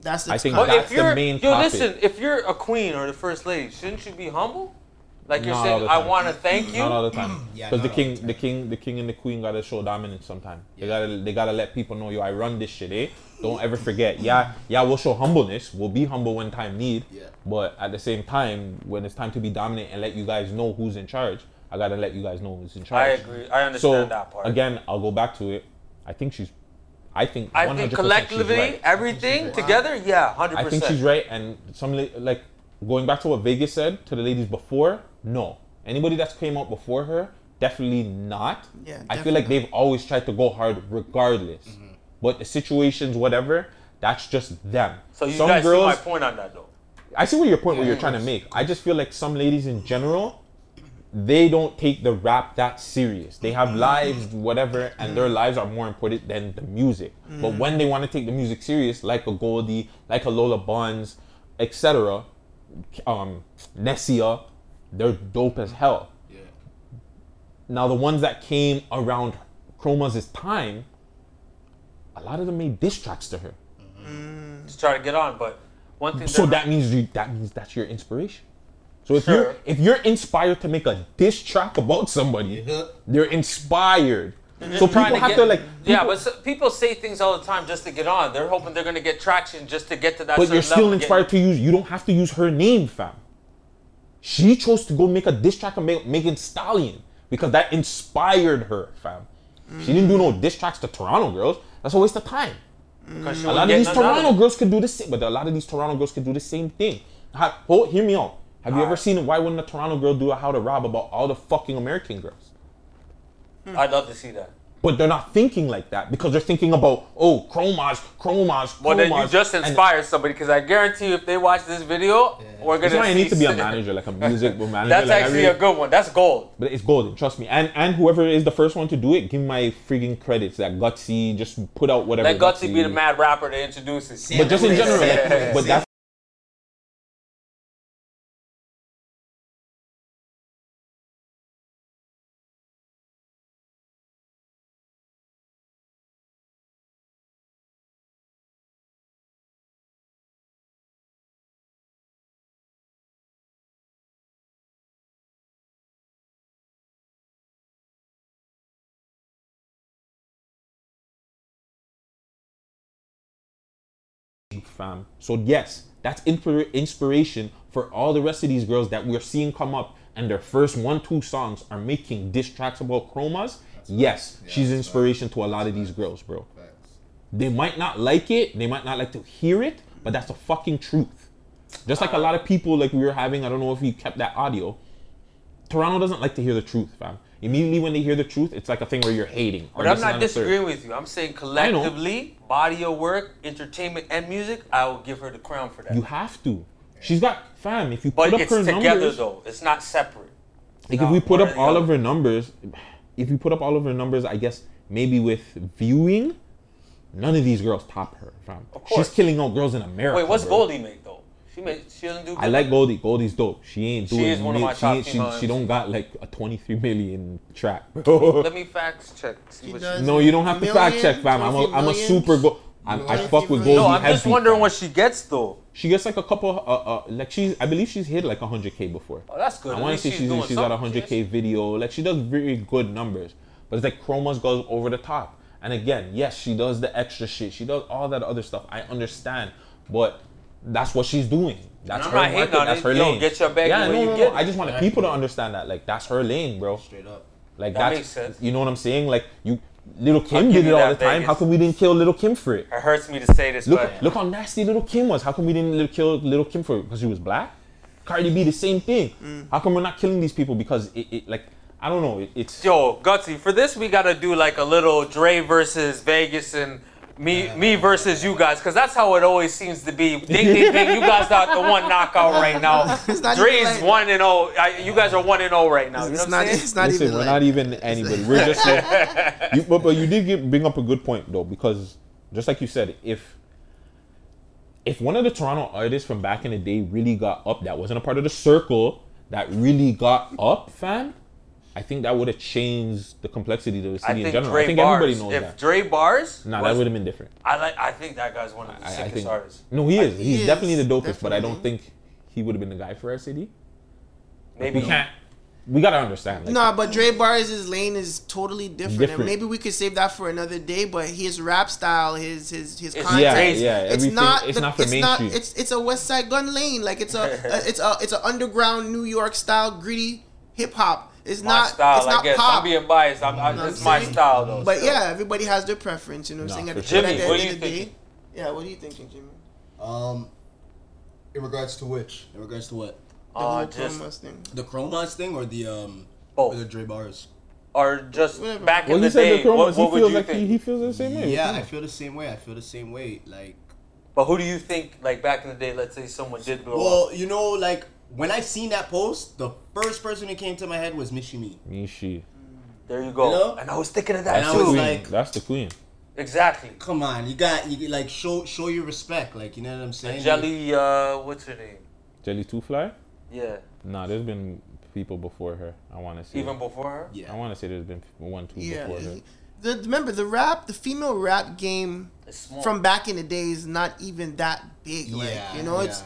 That's the. I think that's if you're, the main yo, topic. Yo, listen. If you're a queen or the First Lady, shouldn't you be humble? Like you're not saying, I want to thank you. Not all the time, because yeah, the king, the, the king, the king, and the queen gotta show dominance sometime. Yeah. They gotta, they gotta let people know, yo, I run this shit, eh? Don't ever forget. Yeah, yeah, we'll show humbleness. We'll be humble when time need. Yeah. But at the same time, when it's time to be dominant and let you guys know who's in charge, I gotta let you guys know who's in charge. I agree. I understand so, that part. Again, I'll go back to it. I think she's. I think. I think collectively, right. everything together, right. yeah, hundred percent. I think she's right, and some like going back to what Vegas said to the ladies before. No. Anybody that's came out before her, definitely not. Yeah, definitely I feel like not. They've always tried to go hard regardless. Mm-hmm. But the situations, whatever, that's just them. So you some guys girls, see my point on that, though. I see what your point, yeah, what you're trying to make. I just feel like some ladies in general, they don't take the rap that serious. They have mm-hmm. lives, whatever, and mm-hmm. their lives are more important than the music. Mm-hmm. But when they want to take the music serious, like a Goldie, like a Lola Bonds, et cetera, um, Nessia, they're dope as hell. Yeah. Now the ones that came around Chromazz's time, a lot of them made diss tracks to her. Mm-hmm. Just try to get on, but one thing. So that means you, that means that's your inspiration. So if sure. you're if you're inspired to make a diss track about somebody, yeah. they're inspired. Mm-hmm. So people to have get, to like. People, yeah, but so, people say things all the time just to get on. They're hoping they're gonna get traction just to get to that. But you're still level inspired to use. You don't have to use her name, fam. She chose to go make a diss track on Megan Stallion because that inspired her, fam. Mm. She didn't do no diss tracks to Toronto girls. That's a waste of time. Mm. A lot of these Toronto girls could do the same, but a lot of these Toronto girls could do the same thing. Have, oh, hear me out. Have all you ever right. seen why wouldn't a Toronto girl do a How to Rob about all the fucking American girls? Mm. I'd love to see that. But they're not thinking like that because they're thinking about, oh, Chromazz, Chromazz, Chromazz. Well, then you just inspired somebody because I guarantee you if they watch this video, yeah. we're going to see. That's why I need to be a manager, like a music manager. That's like actually really, a good one. That's gold. But it's golden, trust me. And and whoever is the first one to do it, give my freaking credits. That Gutsy, just put out whatever. Let Gutsy, Gutsy be the mad rapper to introduce it. But just in general, like, yeah. but that's. fam. So yes, that's inspir- inspiration for all the rest of these girls that we're seeing come up and their first one, two songs are making diss tracks about Chromazz. That's yes, yeah, she's inspiration to a lot of these girls, bro. Facts. They might not like it, they might not like to hear it, but that's the fucking truth. Just like a lot of people, like we were having, I don't know if you kept that audio, Toronto doesn't like to hear the truth, fam. Immediately when they hear the truth, it's like a thing where you're hating. But I'm not disagreeing with you. I'm saying collectively, body of work, entertainment, and music, I will give her the crown for that. You have to. She's got, fam, if you put up her numbers. But it's together, though. It's not separate. Like, if we put up all of her numbers, if you put up all of her numbers, I guess maybe with viewing, none of these girls top her, fam. Of course. She's killing out girls in America. Wait, what's Goldie make, though? She, may, she doesn't do good. I like Goldie. Goldie's dope. She ain't doing. She is one of my top she, she, she don't got like a twenty-three million track. Let me fact check. See what she no, you don't have million, to fact check, fam. I'm a, I'm a super go. I'm, I fuck with Goldie. No, I'm just wondering fan. What she gets though. She gets like a couple. Uh, uh, like she's. I believe she's hit like one hundred K before. Oh, that's good. I want to see she's she's, she's got one hundred K video. Like she does very good numbers, but it's like Chromazz goes over the top. And again, yes, she does the extra shit. She does all that other stuff. I understand, but. That's what she's doing. That's her market. That's her lane. Get your bag. Yeah, no, no, no. I just want people to understand that. Like, that's her lane, bro. Straight up. Like, that makes sense. You know what I'm saying? Like, you, Lil Kim did it all the time. How come we didn't kill Lil Kim for it? It hurts me to say this, look, but look how nasty Lil Kim was. How come we didn't kill Lil Kim for it? Because she was black. Cardi B, the same thing. Mm. How come we're not killing these people? Because it, it like, I don't know. It, it's yo, Gutsy. For this, we gotta do like a little Dre versus Vegas and. Me me versus you guys, because that's how it always seems to be. Ding, ding, ding, you guys are the one knockout right now. Dre's like one and oh. I, you guys are one and oh right now. You it's know not, what I'm saying? It's not Listen, even we're like, not even anybody. We're just like, you, but, but you did get, bring up a good point, though, because just like you said, if if one of the Toronto artists from back in the day really got up, that wasn't a part of the circle, that really got up, fam, I think that would have changed the complexity of the city in general. Dre I think Bars, everybody knows if that. If Dre Bars... Nah, was, that would have been different. I like. I think that guy's one of the I, sickest I think, artists. No, he is. I, he He's is, definitely the dopest, definitely. But I don't think he would have been the guy for our city. Maybe. Like, we can't... We got to understand. Like, nah, but Dre Bars' lane is totally different. different. And maybe we could save that for another day, but his rap style, his his his it's, content... Yeah, yeah. It's not... It's the, not for it's mainstream. Not, it's, it's a West Side Gun lane. Like, it's a, a it's a it's an underground New York style, gritty hip-hop. It's my not style, it's I not guess. Pop. I'm being biased. I'm, I'm, it's my style, though. But so. Yeah, everybody has their preference. You know what I'm nah, saying? Jimmy, the, what are you thinking? Yeah, what are you thinking, Jimmy? Um, in regards to which? In regards to what? The uh, Chromazz thing. The Chromazz thing or the um, oh. or the Dre Bars? Or just Whatever. Back well, in the day, the what, what would you like think? He, he feels the same way. Yeah, I feel the same way. I feel the same way. Like, but who do you think? Like back in the day, let's say someone did blow well, up. Well, you know, like. When I seen that post, the first person that came to my head was Mishi Me. Mishi. There you go. You know? And I was thinking of that and too. I was like, that's the queen. Exactly. Come on, you got you like show show your respect, like you know what I'm saying. And Jelly, uh, what's her name? Jelly Two Fly. Yeah. Nah, there's been people before her. I want to say. Even before her. Yeah. I want to say there's been one, two yeah. before her. The, remember the rap, the female rap game from back in the day is not even that big. Like yeah, you know yeah. it's.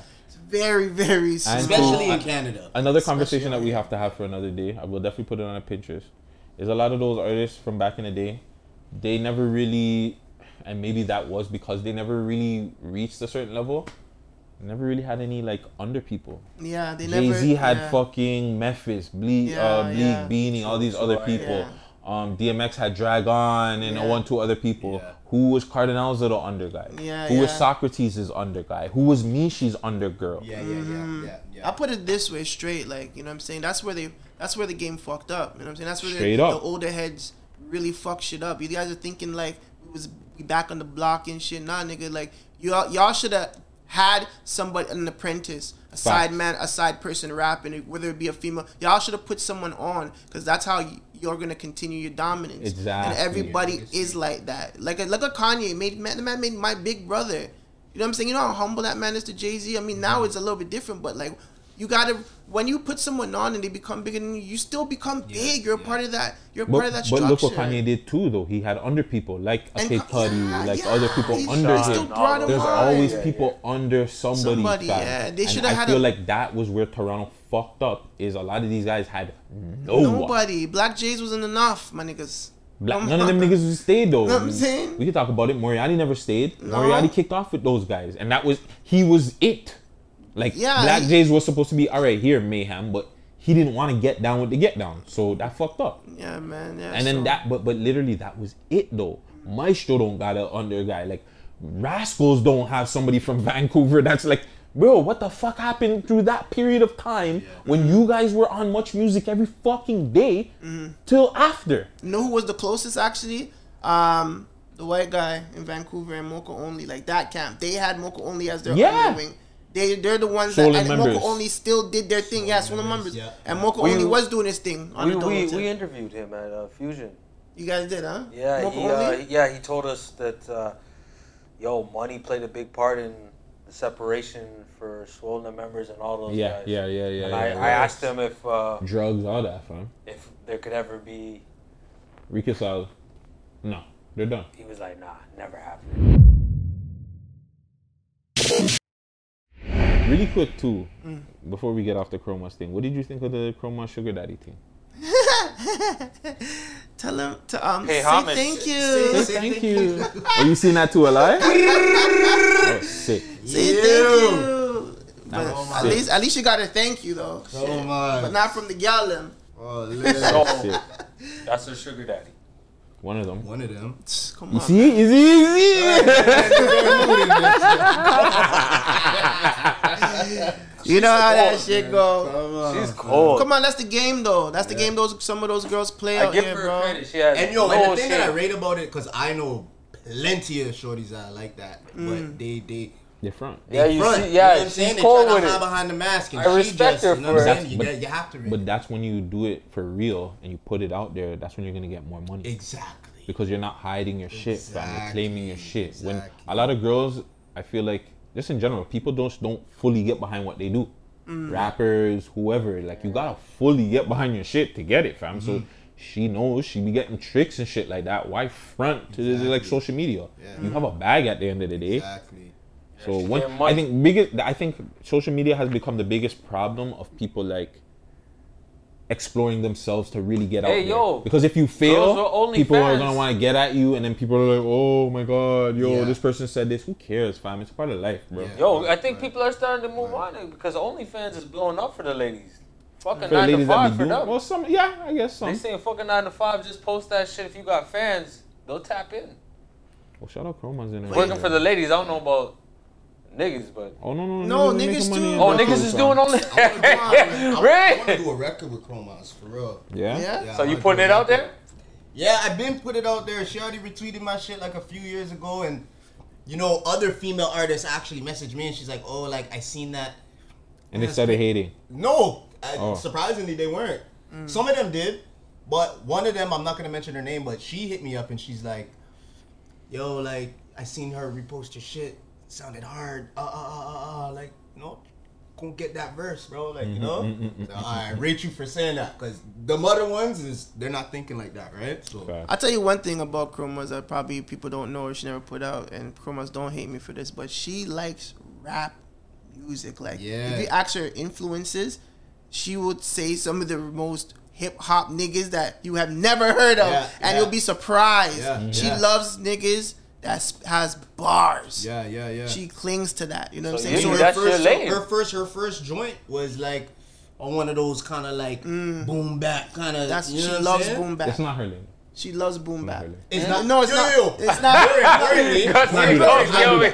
Very, very soon. Especially in Canada. Another Especially conversation that we have to have for another day, I will definitely put it on a Pinterest, is a lot of those artists from back in the day, they never really, and maybe that was because they never really reached a certain level, never really had any, like, under people. Yeah, they Jay-Z never... Jay-Z had yeah. fucking Memphis, Bleak, yeah, uh, Bleak yeah. Beanie, so, all these so other right, people. Yeah. Um, D M X had Dragon and yeah. one, two other people. Yeah. Who was Cardinal's little under guy? Yeah, Who yeah. was Socrates' under guy? Who was Mishi's under girl? Yeah, yeah, yeah, yeah, yeah. I put it this way, straight, like, you know what I'm saying? That's where they, that's where the game fucked up. You know what I'm saying? That's where they, the older heads really fucked shit up. You guys are thinking, like, we was back on the block and shit. Nah, nigga, like, y'all, y'all should have had somebody, an apprentice, a side man, a side person rapping, whether it be a female. Y'all should have put someone on, because that's how... You, you're gonna continue your dominance, exactly. And everybody yeah, is like that. Like a, like a Kanye made man, the man made My Big Brother. You know what I'm saying? You know how humble that man is to Jay-Z. I mean, now mm-hmm. it's a little bit different, but like you gotta when you put someone on and they become bigger than you, you still become yeah, big. You're yeah. part of that. You're but, part of that structure. But look what Kanye did too, though. He had under people like Ake Cuddy, yeah, like yeah, other people under him. There's always yeah, people yeah. under somebody. Somebody, fat. Yeah. They should have had. I feel a, like that was where Toronto fucked up. Is a lot of these guys had no nobody. One. Black Jays wasn't enough, my niggas. Black, none of them niggas was stayed though. Know what I'm saying? We could talk about it. Moriarty never stayed. No. Moriarty kicked off with those guys, and that was he was it. Like yeah, Black he, Jays was supposed to be all right here Mayhem, but he didn't want to get down with the get down, so that fucked up. Yeah, man. Yeah. And so. then that, but but literally that was it though. Maestro don't got an under guy. Like Rascals don't have somebody from Vancouver that's like, bro, what the fuck happened through that period of time yeah. when you guys were on Much Music every fucking day mm-hmm. till after? You know who was the closest, actually? Um, the white guy in Vancouver and Mocha Only, like that camp. They had Mocha Only as their yeah. under wing. They, they're the ones Soul that and Mocha Only still did their thing. Soul yes, one of the members. Yeah. And Mocha we, Only was doing his thing. On we, the we, we interviewed him at uh, Fusion. You guys did, huh? Yeah, he, uh, yeah, he told us that, uh, yo, money played a big part in separation for Swole and Members and all those yeah, guys. Yeah, yeah, yeah, and yeah. I, yeah. I asked them if uh, drugs, all that, fam. If there could ever be reconciled. No, they're done. He was like, nah, never happened. Really quick too, mm. before we get off the Chromazz thing, what did you think of the Chromazz Sugar Daddy thing? Tell him to um hey, say homage. Thank you. Say, say thank you. Are you seeing that too, alive? Oh, sick. Say thank you. But oh, at least at least you got a thank you though. Oh my. But not from the gallum. Oh, so, that's her sugar daddy. One of them. One of them. Come on. You see? Man. You see? You see? You know how that shit go. She's cold. Come on, that's the game though. That's the yeah. game those some of those girls play I out give here, her bro. Credit. She has and yo, and the thing shit. that I rate about it, cause I know plenty of shorties that are like that, mm. but they they. They're front. Yeah, you front. see, yeah, you know she's cold with it. Behind the mask, and I respect just, her for you know it. You, but, you have to. Read. But that's when you do it for real and you put it out there. That's when you're gonna get more money. Exactly. Because you're not hiding your exactly. shit, fam. You're claiming your shit. Exactly. When a lot of girls, I feel like just in general, people don't don't fully get behind what they do. Mm. Rappers, whoever, like you gotta fully get behind your shit to get it, fam. Mm-hmm. So she knows she be getting tricks and shit like that. Why front exactly. to like social media? Yeah. You have a bag at the end of the day. Exactly. So one, I think biggest, I think social media has become the biggest problem of people like exploring themselves to really get hey, out there. Yo, because if you fail, are people fans. are gonna want to get at you, and then people are like, "Oh my God, yo, yeah. this person said this." Who cares, fam? It's part of life, bro. Yeah. Yo, I think right. people are starting to move right. on because OnlyFans is blowing up for the ladies. Fucking for nine ladies to five for them. Well, some, yeah, I guess some. They saying fucking nine to five. Just post that shit. If you got fans, they'll tap in. Well, shout out Chromazz in there. Working for the ladies. I don't know about. Niggas, but oh no no no, no niggas too. Oh, niggas is doing only. I want to do a record with Chromazz for real. Yeah, yeah. yeah so you putting it out there? Yeah, I've been putting it out there. She already retweeted my shit like a few years ago, and you know, other female artists actually messaged me, and she's like, "Oh, like I seen that," and they started hating. No, I, oh. surprisingly, they weren't. Mm. Some of them did, but one of them, I'm not gonna mention her name, but she hit me up, and she's like, "Yo, like I seen her repost your shit." Sounded hard, uh, uh, uh, uh, like, no, couldn't get that verse, bro, like, mm-hmm, you know, mm-hmm, so, I rate you for saying that, because the mother ones, is they're not thinking like that, right, so. Okay. I'll tell you one thing about Chromazz that probably people don't know or she never put out, and Chromazz don't hate me for this, but she likes rap music, like, yeah. if you ask her influences, she would say some of the most hip-hop niggas that you have never heard of, yeah, and yeah. you'll be surprised, yeah, she yeah. loves niggas that has bars. Yeah, yeah, yeah. She clings to that. You know so what I'm saying? So her first, her first, her first joint was like on one of those kind of like mm. boom bap kind of. That's she loves saying? boom bap. That's not her lane. She loves boom bap. It's not. No, it's yo, not. Yo, yo. It's not.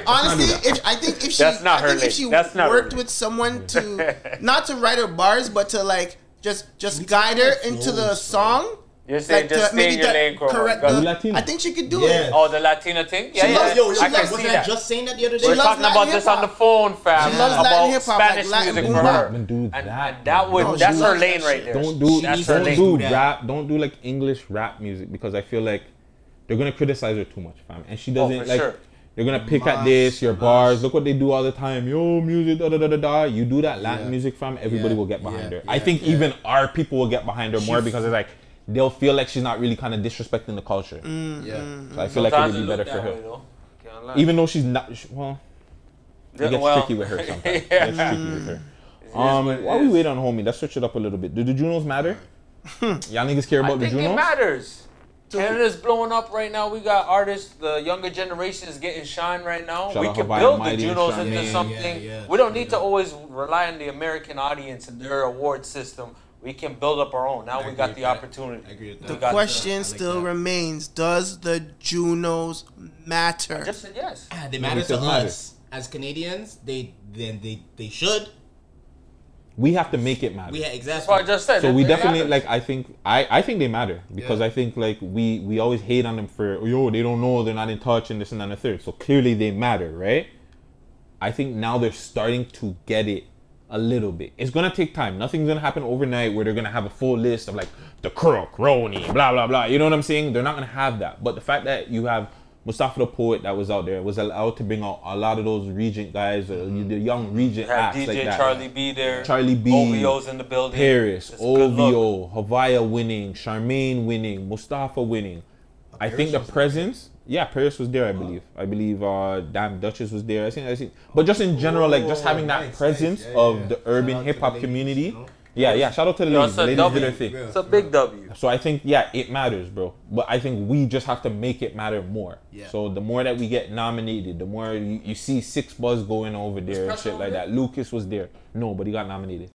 Honestly, if I think if she, that's not I think her if she that's worked with someone to not to write her bars, but to like just just guide her into the song. You're saying like just stay in your lane, correct? The, I think she could do yeah. it. Oh, the Latina thing? Yeah, she yeah. Loves, yo, she I loves, wasn't I just saying that the other day? We're talking Latin about hip-hop. This on the phone, fam. She loves about Latin hip-hop, Spanish like Latin music for her. And do that, and that would, no, that's her lane that right there. Don't do, that's don't her do lane. rap. Don't do like English rap music because I feel like they're gonna criticize her too much, fam. And she doesn't oh, like. Sure. They're gonna pick Mas, at this, your Mas. bars. Look what they do all the time. Yo, music, da da da da da. You do that Latin music, fam. Everybody will get behind her. I think even our people will get behind her more because it's like. They'll feel like she's not really kind of disrespecting the culture. Mm, yeah. So I feel Sometimes like it would be better for her. Though. Even though she's not, she, well, it gets well. tricky with her sometimes. yeah. It gets tricky with her. Um, while we wait on homie, let's switch it up a little bit. Do the Junos matter? Y'all niggas care about I the Junos? I think it matters. Canada's blowing up right now. We got artists. The younger generation is getting shine right now. Shout we can Hawaii build the Junos into yeah, something. Yeah, yeah. We don't need yeah. to always rely on the American audience and their award system. We can build up our own. Now I we got the that. opportunity. I agree with that. The question like still that. remains, does the Junos matter? I just said yes. Ah, they matter to us. Matter. As Canadians, they then they, they should. We have to make it matter. We exactly. That's what I just said. So we definitely matter. like. I think I, I think they matter because yeah. I think like we, we always hate on them for yo they don't know, they're not in touch and this and that and the third. So clearly they matter, right? I think now they're starting to get it a little bit. It's gonna take time. Nothing's gonna happen overnight where they're gonna have a full list of like the crook, Roni, blah blah blah. You know what I'm saying? They're not gonna have that. But the fact that you have Mustafa the Poet that was out there was allowed to bring out a lot of those Regent guys, or mm-hmm. the young Regent acts like that. Had D J Charlie B there. Charlie B. O V O's in the building. Paris, it's O V O, Havaya winning, Charmaine winning, Mustafa winning. But I Paris think the presence, there. yeah, Paris was there, I believe. Wow. I believe uh, Damn Duchess was there. I think, I think. But just in general, like just having that nice, presence nice. Yeah, of yeah. the urban hip hop community. No? Yeah, yeah. Shout out to the ladies. The ladies w. did their thing. It's a big W. So I think, yeah, it matters, bro. But I think we just have to make it matter more. Yeah. So the more that we get nominated, the more you, you see Six Buzz going over there and shit like that. Lucas was there. No, but he got nominated.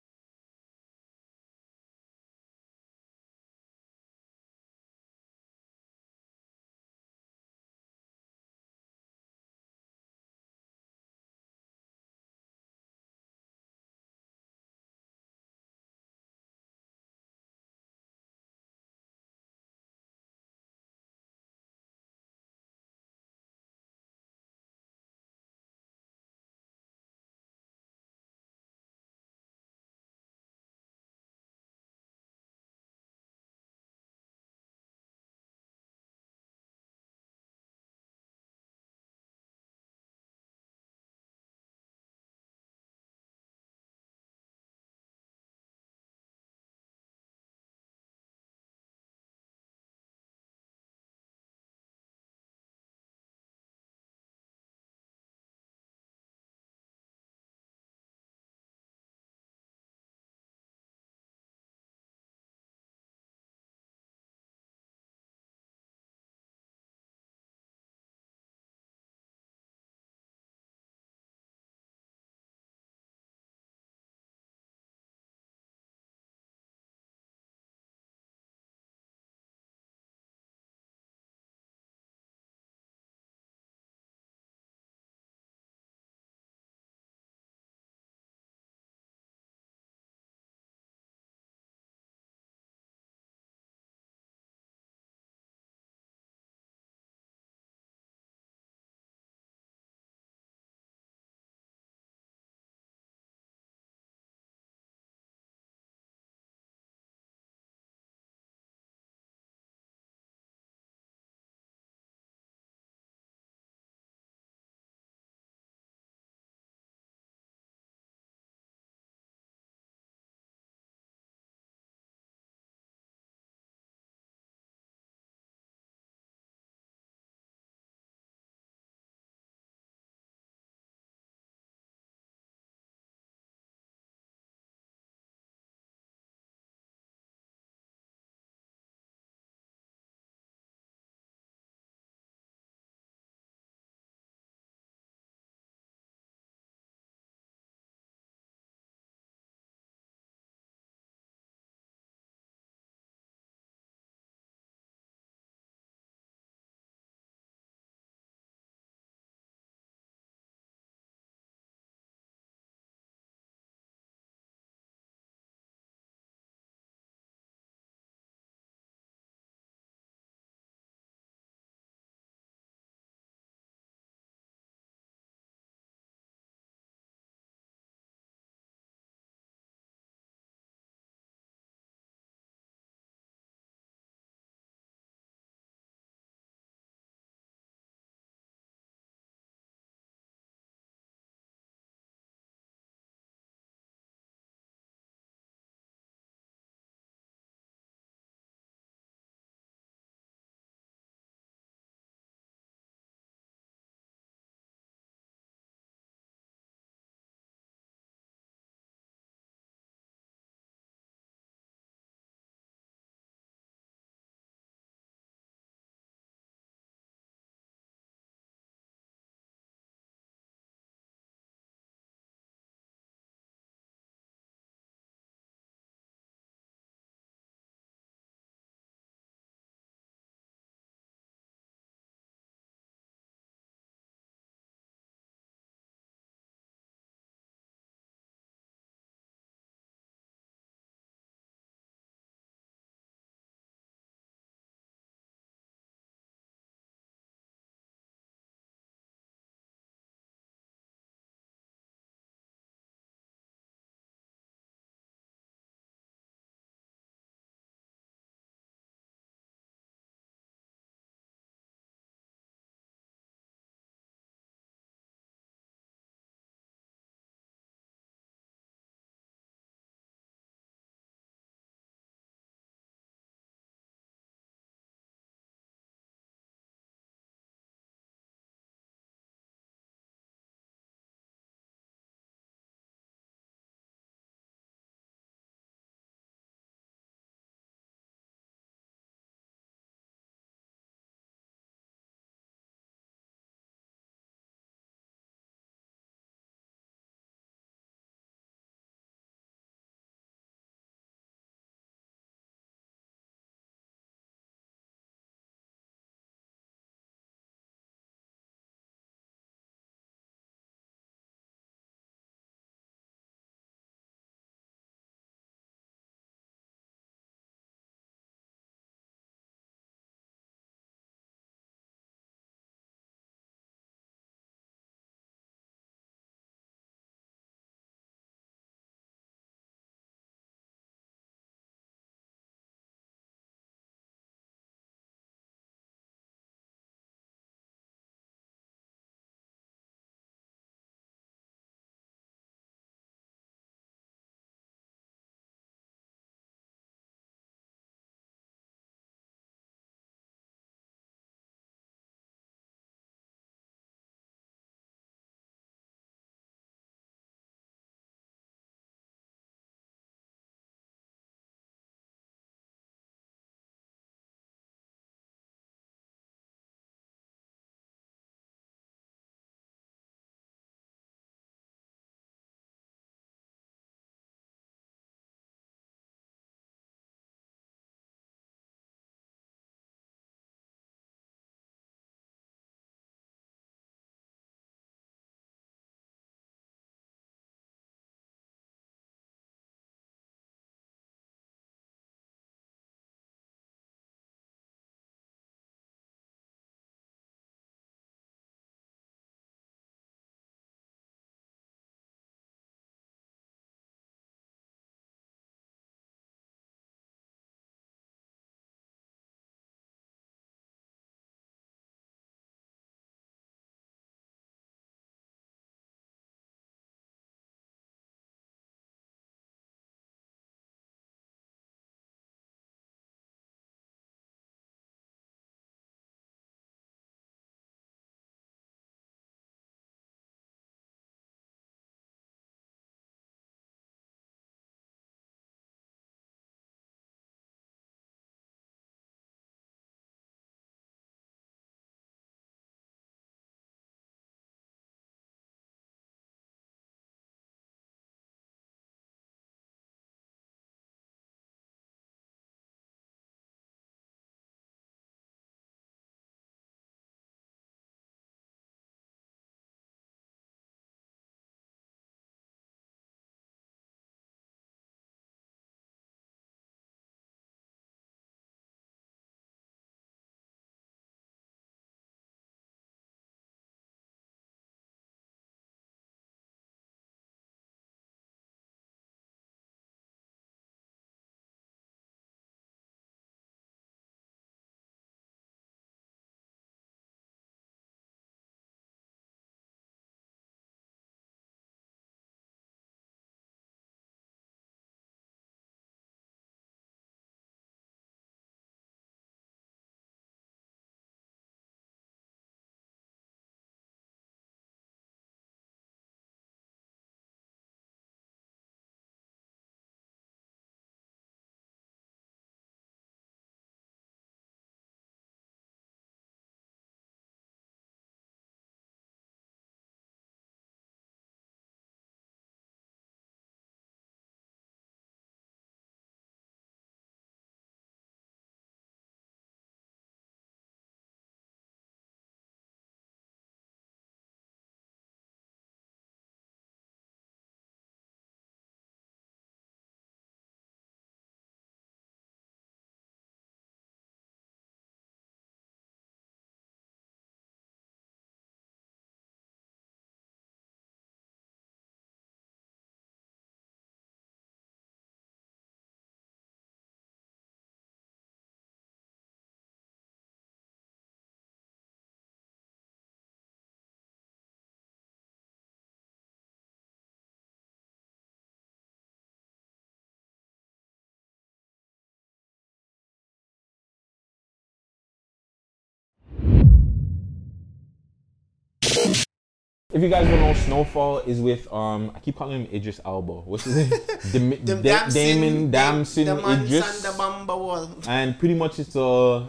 If you guys don't know, Snowfall is with um. I keep calling him Idris Elba. What's his name? Dam- Dam- Dam- Damon Damson Dam- Dam- Idris. And, and pretty much it's uh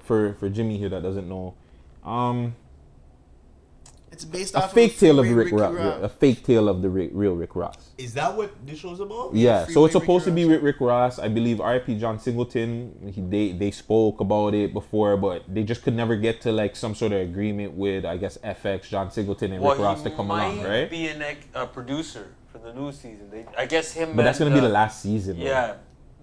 for for Jimmy here that doesn't know, um. It's based a off fake of tale of Rick, Rick Ross. Ross. A fake tale of the Rick, real Rick Ross. Is that what this show's about? Yeah. Freeway so it's supposed Rick to be with Rick Ross. I believe R I P John Singleton. He, they they spoke about it before, but they just could never get to like some sort of agreement with I guess F X, John Singleton, and well, Rick Ross to come along, right? Be a uh, producer for the new season. They, I guess him. But that's gonna the, be the last season. Yeah,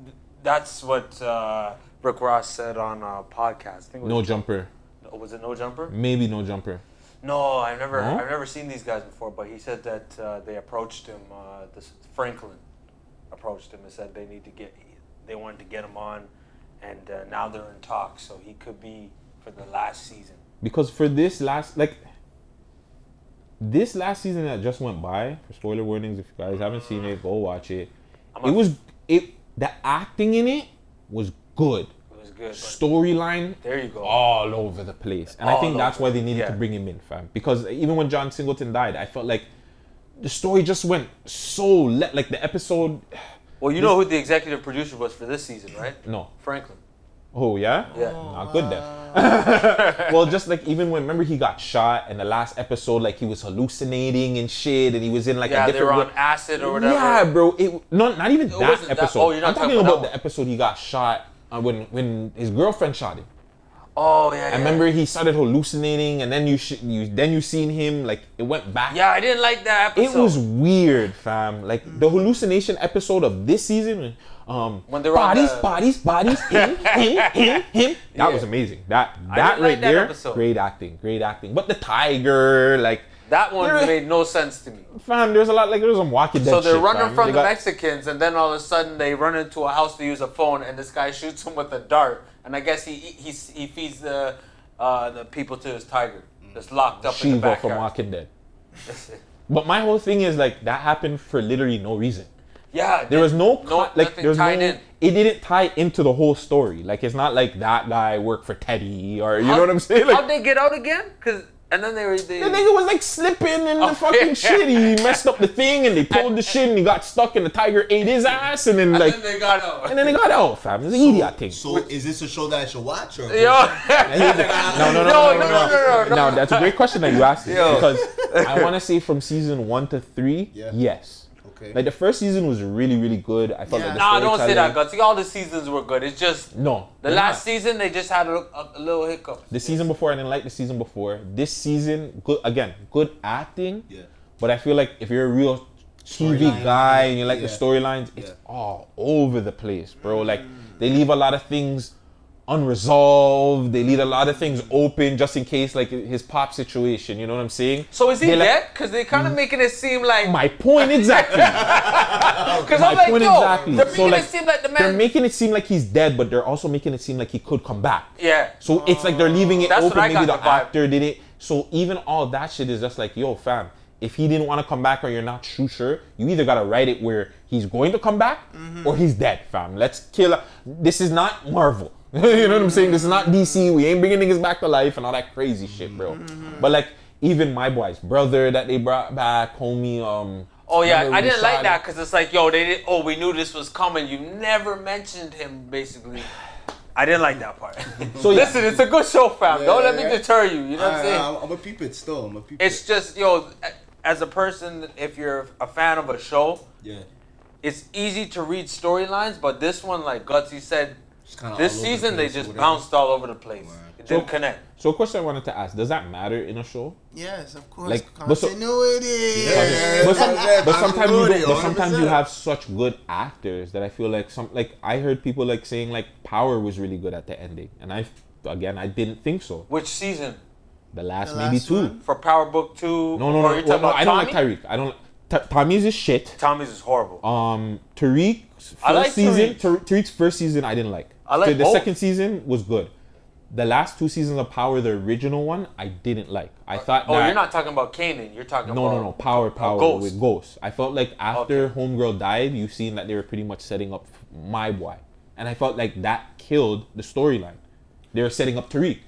man. That's what uh, Rick Ross said on a podcast. I think it was no jumper. jumper. Was it No Jumper? Maybe No Jumper. No, I've never, huh? I've never seen these guys before. But he said that uh, they approached him. Uh, this Franklin approached him and said they need to get, they wanted to get him on, and uh, now they're in talks. So he could be for the last season. Because for this last, like, this last season that just went by. For spoiler warnings, if you guys haven't seen it, go watch it. I'm it was f- it. The acting in it was good. Good storyline, there you go, all over the place, and all I think that's why they needed yeah. to bring him in, fam. Because even when John Singleton died, I felt like the story just went so le- like the episode. Well, you this- know who the executive producer was for this season, right? No, Franklin. Oh yeah, yeah, oh, not good then. Well, just like even when remember he got shot in the last episode, like he was hallucinating and shit, and he was in like yeah, a different. Yeah, they were on acid or whatever. Yeah, bro. It not not even it that episode. That- oh, you're not I'm talking, talking about the episode he got shot. Uh, when when his girlfriend shot him. Oh yeah. I yeah. remember he started hallucinating, and then you sh- you then you seen him like it went back. Yeah, I didn't like that episode. It was weird, fam. Like the hallucination episode of this season. Um, when they were bodies, on the... bodies, bodies, him, him, him, him. That yeah. was amazing. That that right like that there. Episode. Great acting, great acting. But the tiger, like. That one there, made no sense to me. Fam, there's a lot, like, there's some Walking Dead shit. So they're shit, running fam. from they the got... Mexicans, and then all of a sudden they run into a house to use a phone, and this guy shoots him with a dart. And I guess he he, he feeds the uh, the people to his tiger that's locked up Shiva in the backyard. Shiva from Walking Dead. But my whole thing is, like, that happened for literally no reason. Yeah. There was no, no like, there was no, in. It didn't tie into the whole story. Like, it's not like that guy worked for Teddy, or, you how, know what I'm saying? Like, how'd they get out again? Because... And then they were... They, the nigga was like slipping in oh, the fucking yeah. shit. He messed up the thing and they pulled the shit and he got stuck and the tiger ate his ass and then and like... And then they got out. And then they got out, fam. It's an so, idiot thing. So is this a show that I should watch or... Yo. No, no, no, no, no, no, no, no, no, no, no. Now, that's a great question that you asked me because I want to say from season one to three, yeah. yes. Okay. Like the first season was really, really good. I felt yeah. like the story... No, don't say that, Gutsy. All the seasons were good. It's just... No. The last not. season, they just had a, a little hiccup. The yes. season before, I didn't like the season before. This season, good again, good acting. Yeah. But I feel like if you're a real T V storyline, guy and you like yeah. the storylines, it's yeah. all over the place, bro. Like, they leave a lot of things unresolved. They leave a lot of things open just in case, like, his pop situation. You know what I'm saying? So is he they're dead? Because like, they're kind of making it seem like... My point exactly. Because I'm like, no. Exactly. They're making so, like, it seem like the man... They're making it seem like he's dead, but they're also making it seem like he could come back. Yeah. So uh, it's like they're leaving it open. Maybe the, the actor did it. So even all that shit is just like, yo, fam, if he didn't want to come back or you're not too sure, you either got to write it where he's going to come back mm-hmm. or he's dead, fam. Let's kill... A- this is not Marvel. You know what I'm saying? This is not D C. We ain't bringing niggas back to life and all that crazy shit, bro. Mm-hmm. But like, even my boy's brother that they brought back, homie. Um. Oh yeah, I didn't like that because it's like, yo, they did. Oh, we knew this was coming. You never mentioned him, basically. I didn't like that part. So yeah. Listen, it's a good show, fam. Yeah, Don't yeah, let yeah. me deter you. You know I, what I'm saying? I, I'm a peep it still. I'm a peep it. It's just, yo, as a person, if you're a fan of a show, yeah, it's easy to read storylines, but this one, like Gutsy said. This season, the they just bounced all over the place. Wow. It didn't so, connect. So, a question I wanted to ask, does that matter in a show? Yes, of course. Like, continuity. Yes. But, some, but, sometimes you but sometimes you have such good actors that I feel like some... Like, I heard people like saying like Power was really good at the ending. And I, again, I didn't think so. Which season? The last, the last maybe two. One? For Power Book two? No, no, no. Well, no Tommy? I don't like Tariq. I don't... T- Tommy's is shit. Tommy's is horrible. Um, Tariq's first I like season... Tariq. Tariq's first season, I didn't like. I like so the both. second season was good. The last two seasons of Power, the original one, I didn't like. I thought. Oh, that, you're not talking about Kanan. You're talking no, about no, no, Power, Power Ghost. with Ghost. I felt like after okay. Homegirl died, you seen that they were pretty much setting up my boy, and I felt like that killed the storyline. They were setting up Tariq.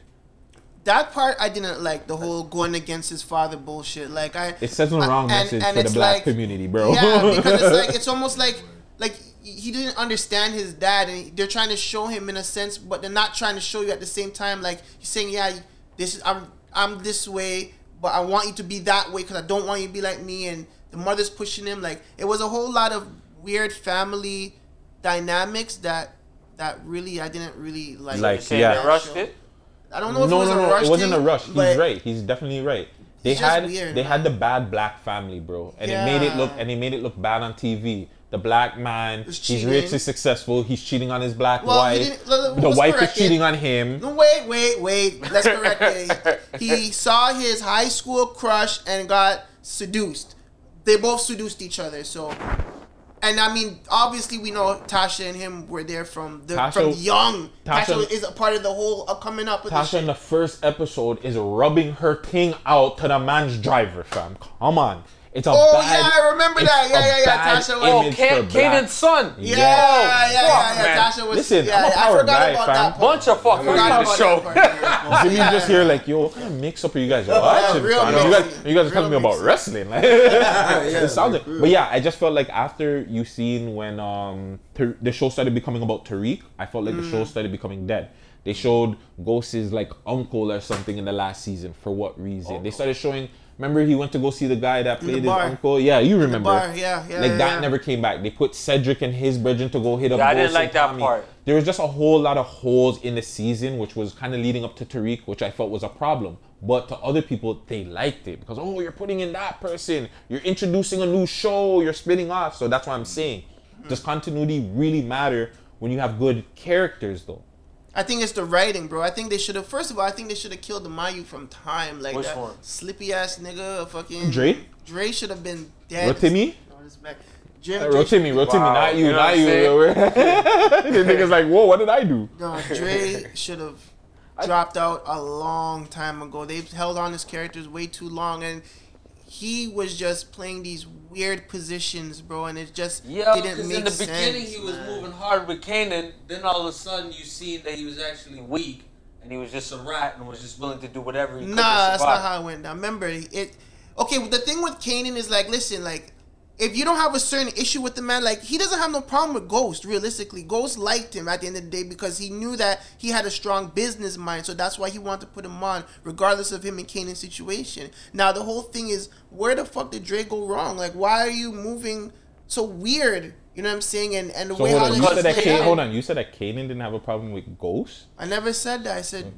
That part I didn't like, the whole going against his father bullshit. Like I, it sends a wrong I, and, message and for the black like, community, bro. Yeah, because it's like it's almost like like he didn't understand his dad, and they're trying to show him in a sense, but they're not trying to show you at the same time. Like he's saying, yeah, this is I'm I'm this way, but I want you to be that way because I don't want you to be like me. And the mother's pushing him. Like it was a whole lot of weird family dynamics that that really I didn't really like. Like yeah, they rushed it. I don't know if no, it was no, a rush. No, it wasn't thing, a rush. He's right. He's definitely right. They had weird, they man. had the bad black family, bro, and yeah. it made it look and they made it look bad on T V. The black man, he's richly successful. He's cheating on his black well, wife. Look, the wife is cheating on him. No, wait, wait, wait. Let's correct it. He saw his high school crush and got seduced. They both seduced each other. So. And I mean, obviously, we know Tasha and him were there from the Tasha, from young. Tasha, Tasha is a part of the whole uh, coming up with Tasha the in the first episode is rubbing her thing out to the man's driver, fam. Come on. It's a oh, bad Oh, yeah, I remember that. Yeah, yeah, yeah. Tasha was. Oh, Kanan's son. Yeah, yeah, yeah. yeah, yeah, yeah. Tasha was. Listen, yeah, I'm a power guy, fam. That bunch of fuckers on the show. Jimmy yeah. just here like, yo, what kind of mix up are you guys watching? You guys, you guys are telling me about wrestling. Like, yeah, yeah, it sounded, but yeah, I just felt like after you seen when um Tar- the show started becoming about Tariq, I felt like mm. the show started becoming dead. They showed Ghost's like uncle or something in the last season. For what reason? Oh, they started showing. Remember, he went to go see the guy that played his uncle? Yeah, you remember. The bar, yeah, yeah. Like, yeah, that yeah. never came back. They put Cedric and his brethren to go hit up. Yeah, I didn't like that Tommy. part. There was just a whole lot of holes in the season, which was kind of leading up to Tariq, which I felt was a problem. But to other people, they liked it. Because, oh, you're putting in that person. You're introducing a new show. You're spinning off. So that's what I'm saying. Does continuity really matter when you have good characters, though? I think it's the writing, bro. I think they should have. First of all, I think they should have killed the Mayu from time. Like Which that one? Slippy ass nigga, fucking Dre. Dre should have been dead. Rotimi. Jim, uh, Rotimi, Rotimi, wow. not you, you know not you. The nigga's like, whoa, what did I do? No, Dre should have dropped out a long time ago. They've held on his characters way too long, and he was just playing these weird positions, bro, and it just yeah, didn't make sense. Yeah, because in the beginning sense, he was man. moving hard with Kanan, then all of a sudden you seen that he was actually weak, and he was just a rat and was just willing to do whatever he nah, could to survive. Nah, that's not how it went down. Remember, it. okay, the thing with Kanan is like, listen, like, if you don't have a certain issue with the man, like, he doesn't have no problem with Ghost, realistically. Ghost liked him at the end of the day because he knew that he had a strong business mind, so that's why he wanted to put him on, regardless of him and Kanan's situation. Now, the whole thing is, where the fuck did Dre go wrong? Like, why are you moving so weird? You know what I'm saying? And, and the so way hold how on, you said that K- Hold on, you said that Kanan didn't have a problem with Ghost? I never said that. I said... Mm.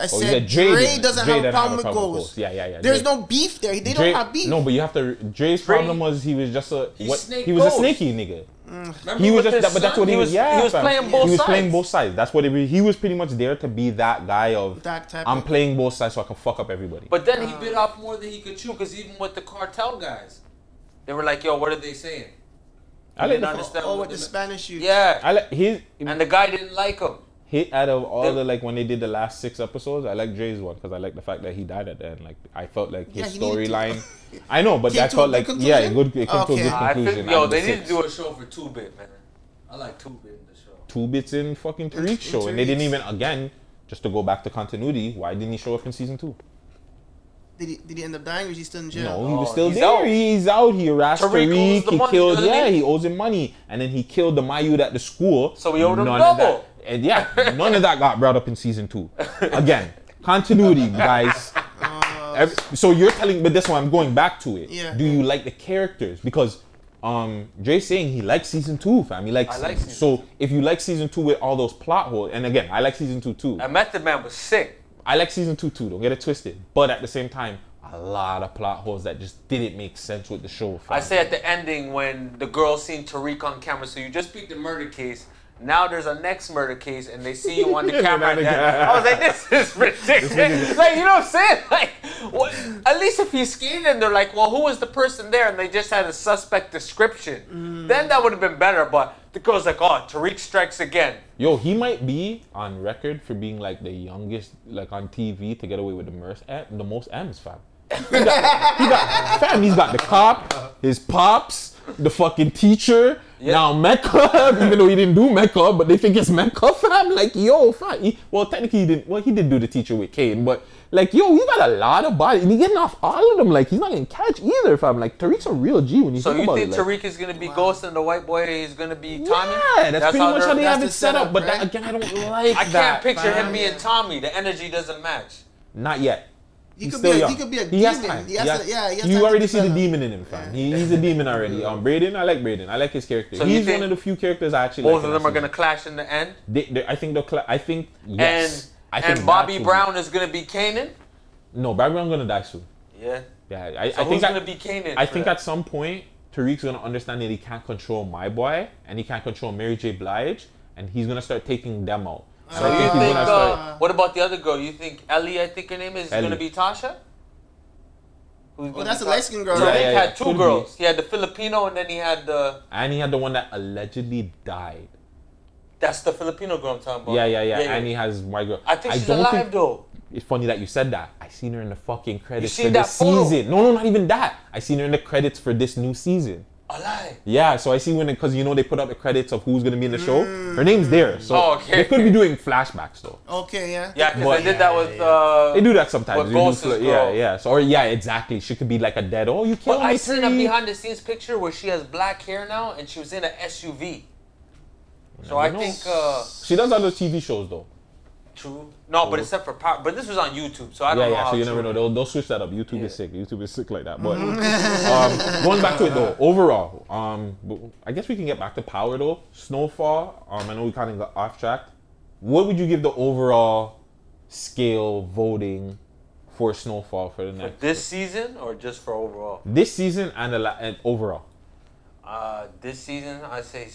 I oh, said Dre, Dre doesn't Dre have a problem, have a problem with, Ghost. with Ghost. Yeah, yeah, yeah. There's Dre. no beef there. They Dre, don't have beef. No, but you have to. Dre's Dre. problem was he was just a. He, what, he was Ghost. a snaky nigga. Mm. He was just. That, but that's what he, he was. Yeah, he was fam. playing both sides. He was sides. playing both sides. That's what it, he was pretty much there to be that guy of. That type. I'm of playing both sides so I can fuck up everybody. But then he bit off more than he could chew because even with the cartel guys, they were like, "Yo, what are they saying?" I didn't understand. Oh, with the Spanish dude. Yeah. I like his. And the guy didn't like him. Hit out of all the, like, when they did the last six episodes, I like Dre's one because I like the fact that he died at the end. Like, I felt like his yeah, storyline. I know, but I felt like, conclusion? yeah, it, good, it came okay. to a good conclusion. Feel, yo, they the need six. to do a show for two-bit, man. I like two-bit in the show. two-bit's in fucking Tariq's show. And they didn't even, again, just to go back to continuity, why didn't he show up in season two? Did he, did he end up dying or is he still in jail? No, he was still oh, he's there. Out. He's out. He harassed Tariq. Tariq he money, killed, yeah, he? he owes him money. And then he killed the Mayu at the school. So he owed him double. And yeah, none of that got brought up in season two. Again, continuity, guys. Uh, Every, so you're telling, but that's why I'm going back to it. Yeah. Do you like the characters? Because um, Dre's saying he likes season two, fam. He likes. I like season so two. If you like season two with all those plot holes, and again, I like season two too. And Method Man was sick. I like season two too. Don't get it twisted. But at the same time, a lot of plot holes that just didn't make sense with the show. Fam. I say at the ending when the girl seen Tariq on camera, so you just beat the murder case. Now there's a next murder case and they see you on the camera. And I was like, this is ridiculous. Like, you know what I'm saying? Like, what, at least if he's skiing and they're like, well, who was the person there? And they just had a suspect description. Mm. Then that would have been better. But the girl's like, oh, Tariq strikes again. Yo, he might be on record for being like the youngest, like on T V to get away with the, most M- the most M's, fam. He got, he got, fam, he's got the cop, his pops, the fucking teacher. Yeah. Now Mecca, even though he didn't do Mecca, but they think it's Mecca, fam. Like, yo, fam. He, well, technically he didn't. Well, he did do the teacher with Kane, but like, yo, you got a lot of bodies, and he's getting off all of them. Like, he's not getting catch either, fam. Like, Tariq's a real G when you so think about it. So you think Tariq like, is gonna be wow. Ghost and the white boy is gonna be Tommy? Yeah, that's, that's pretty how much how they have it set up. But right? that, again, I don't like. I that, can't picture fam. him being Tommy. The energy doesn't match. Not yet. He He's could still be a, young. He could be a demon. He has time. He has he has, to, yeah, he has you time already see the demon in him, fam. He, he's a demon already. Um, Brayden, I like Brayden. I like his character. So he's one of the few characters I actually both like. Both of them are going to clash in the end? They, they, I think they'll clash. I think, yes. And, I think and Bobby Brown is going to be Kanan? No, Bobby Brown's going to die soon. Yeah? Yeah. I, so I who's going to be Kanan? I think that? At some point, Tariq's going to understand that he can't control my boy, and he can't control Mary J. Blige, and he's going to start taking them out. So uh, you think, uh, what about the other girl? You think Ellie, I think her name is, is going to be Tasha? Who's oh, that's a light-skinned girl. So yeah, Drake yeah, yeah. had two Could girls. Be. He had the Filipino and then he had the... And he had the one that allegedly died. That's the Filipino girl I'm talking about. Yeah, yeah, yeah. yeah, yeah. And he has white girl. I think she's I don't alive, think... though. It's funny that you said that. I seen her in the fucking credits for this photo? season. No, no, not even that. I seen her in the credits for this new season. Alive. Yeah, so I see when, because you know they put up the credits of who's going to be in the show. Mm. Her name's there. So oh, okay. They could be doing flashbacks though. Okay, yeah. Yeah, because they did yeah, that with... Yeah. Uh, they do that sometimes. With Ghosts fl- Yeah, yeah. So, or yeah, exactly. She could be like a dead, oh, you killed me. I seen a behind the scenes picture where she has black hair now and she was in an S U V. So I, I think... Uh, she does other T V shows though. True. No, so, but except for power. But this was on YouTube, so I don't yeah, know. Yeah, how so you never know. They'll, they'll switch that up. YouTube yeah. is sick. YouTube is sick like that. But um, going back to it though, overall, um, I guess we can get back to power though. Snowfall. Um, I know we kind of got off track. What would you give the overall scale voting for Snowfall for the next? For this season or just for overall? This season and, la- and overall. Uh, this season I say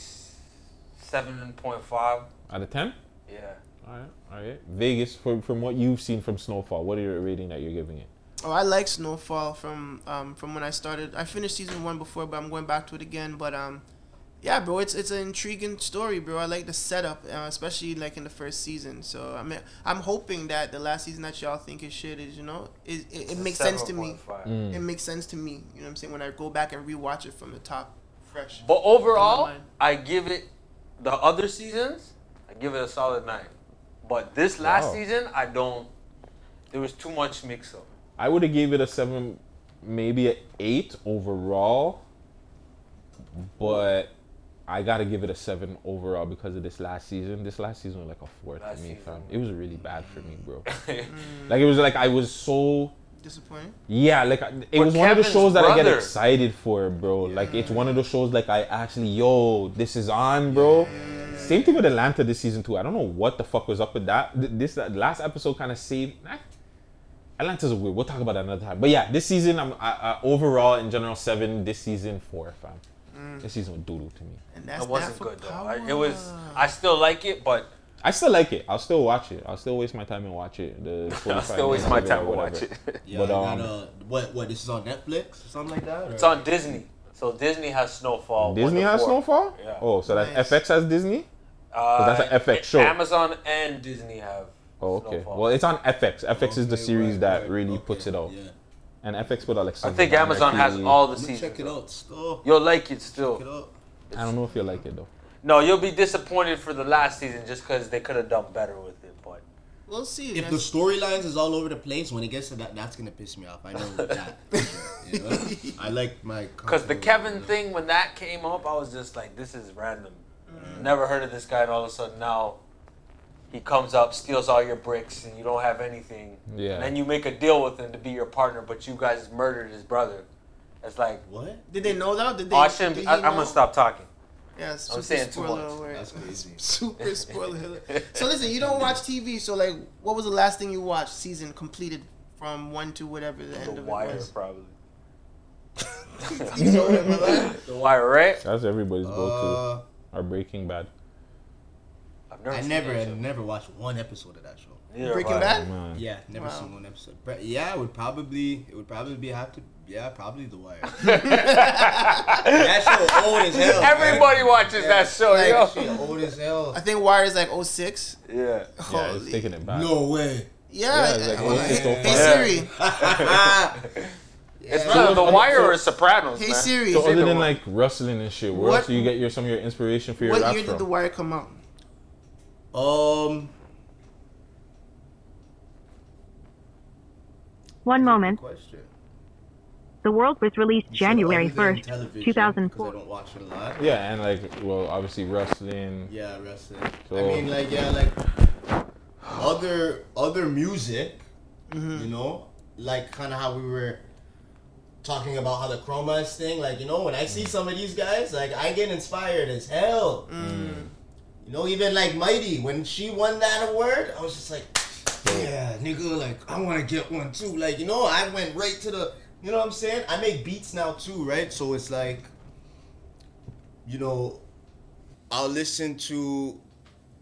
seven point five out of ten. Yeah. All right, all right. Vegas, from, from what you've seen from Snowfall, what are your rating that you're giving it? Oh, I like Snowfall from um, from when I started. I finished season one before, but I'm going back to it again. But um, yeah, bro, it's it's an intriguing story, bro. I like the setup, uh, especially like in the first season. So I mean, I'm hoping that the last season that y'all think is shit is, you know, it it, it makes sense to me. Mm. It makes sense to me. You know what I'm saying? When I go back and rewatch it from the top, fresh. But overall, I give it the other seasons. I give it a solid nine. But this last wow. season, I don't. There was too much mix-up. I would have gave it a seven, maybe an eight overall. But I gotta give it a seven overall because of this last season. This last season was like a four last to me, fam. It was really bad for me, bro. Like it was like I was so disappointed. Yeah, like I, it but was Kevin's one of the shows that brother. I get excited for, bro. Yeah. Like it's one of those shows like I actually, yo, this is on, bro. Yeah. Same thing with Atlanta this season too. I don't know what the fuck was up with that. This that last episode kind of saved. Nah, Atlanta's weird. We'll talk about that another time. But yeah, this season I'm I, I, overall in general seven. This season four, fam. Mm. This season was doodle to me. And that's it wasn't good power. though. I, it was. I still like it, but I still like it. I'll still watch it. I'll still waste my time and watch it. The I'll still waste my time and watch it. Yeah, but, um, and, uh, what what this is on Netflix or something like that? Or? It's on Disney. So Disney has Snowfall. Disney has four. Snowfall? Yeah. Oh, so that nice. F X has Disney? Uh, that's an F X show. Amazon and Disney have. Oh, okay. Snowfall. Well, it's on F X. F X okay, is the series right, that right, really okay, puts it out. Yeah. And F X put out like. I think Amazon has all the seasons. Check it out still. You'll like it still. Check it out. I don't know if you'll like it though. No, you'll be disappointed for the last season just because they could have done better with it, but. We'll see. If the storylines is all over the place, when it gets to that, that's going to piss me off. I know that. You know? I like my... Because the Kevin thing, when that came up, I was just like, this is random. Mm. Never heard of this guy, and all of a sudden now he comes up, steals all your bricks, and you don't have anything. Yeah. And then you make a deal with him to be your partner, but you guys murdered his brother. It's like... What? Did they know that? Did they, oh, I shouldn't... Did I, I'm going to stop talking. Yeah, it's I'm saying too much. That's crazy. Super spoiler alert. So listen, you don't watch T V. So like, what was the last thing you watched? Season completed from one to whatever the, the end of Wire, it was. The Wire, probably. The Wire, right? That's everybody's uh, go-to. Our Breaking Bad. I've never. I seen never, that show. never watched one episode of that show. Neither Breaking Bad. Man. Yeah, never wow. seen one episode. But yeah, it would probably, it would probably be have to. Yeah, probably The Wire. That show old as hell. Everybody man. watches yeah, that show, like, yo. Shit, old as hell. I think Wire is like oh six Yeah. Holy. Yeah, it's taking it back. No way. Yeah. yeah it's like, oh, hey, hey Siri. It's yeah. so, The Wire so, or Sopranos. Hey Siri. So other than like wrestling and shit, where what, else do you get your, some of your inspiration for your rap? What year from? Did The Wire come out? Um. One moment. Question. The World was released so January first, two thousand four. Because I don't watch it a lot. Yeah, and like, well, obviously wrestling. Yeah, wrestling. So, I mean, like, yeah, like other other music. Mm-hmm. You know, like kind of how we were talking about how the Chromazz thing. Like, you know, when I see some of these guys, like I get inspired as hell. Mm. You know, even like Mighty, when she won that award, I was just like, yeah, nigga, like, I want to get one too. Like, you know, I went right to the, you know what I'm saying? I make beats now too, right? So it's like, you know, I'll listen to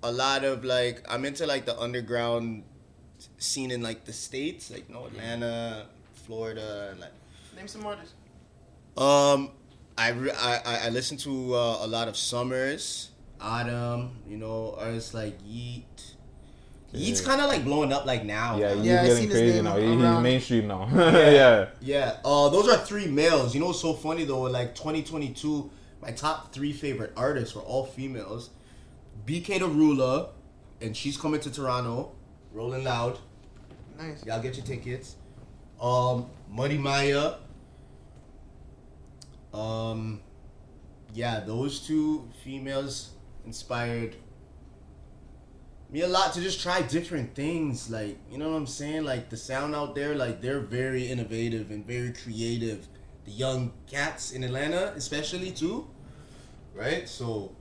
a lot of like, I'm into like the underground scene in like the States, like, you know, Atlanta, Florida, and like. Name some artists. Um, I, I, I listen to uh, a lot of Summers. Autumn, you know, artists like Yeet. Yeah. Yeet's kind of like blowing up like now. Yeah, he's yeah, getting crazy now. He, he's mainstream now. yeah. yeah. Yeah. Uh, those are three males. You know, what's so funny though, like twenty twenty-two, my top three favorite artists were all females. B K the Ruler, and she's coming to Toronto. Rolling Loud. Nice. Y'all get your tickets. Um, Muddy Maya. Um, yeah, those two females inspired me a lot to just try different things, like, you know what I'm saying, like the sound out there, like they're very innovative and very creative, the young cats in Atlanta especially too, right? So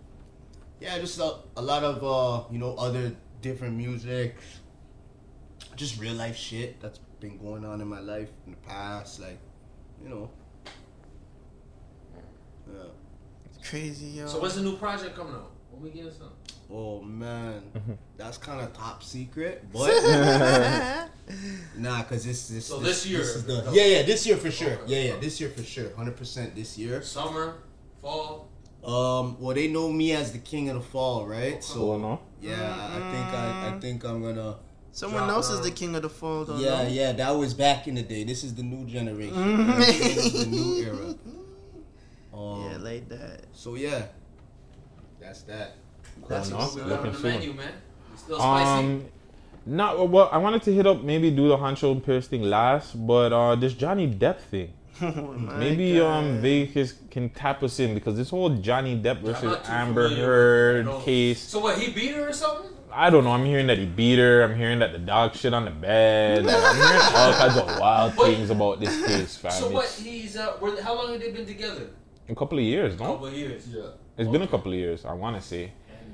yeah, just a, a lot of uh you know, other different music, just real life shit that's been going on in my life in the past, like, you know. Yeah, it's crazy, yo. So what's the new project coming out? When we get some? Oh man, that's kind of top secret, but nah, cause this this so this, this year this is the, yeah yeah this year for sure yeah yeah this year for sure one hundred percent this year. Summer, fall. Um, well, they know me as the king of the fall, right? Oh, so no. yeah, mm-hmm. I think I I think I'm gonna. Someone else down. Is the king of the fall, though. Yeah, know. yeah, that was back in the day. This is the new generation. Mm-hmm. Right? This is the new era. Um, yeah, like that. So yeah. That's that. That's what's on the menu, man. It's still spicy. Um, not well. I wanted to hit up, maybe do the Honcho Pierce thing last, but uh, this Johnny Depp thing. Oh maybe God. um Vegas can tap us in, because this whole Johnny Depp versus Amber Heard case. So what? He beat her or something? I don't know. I'm hearing that he beat her. I'm hearing that the dog shit on the bed. Like, I'm hearing all kinds of wild but, things about this case, fam. So what? He's uh, where, how long have they been together? A couple of years, no? A couple of years. Yeah. It's okay. been a couple of years. I want to say.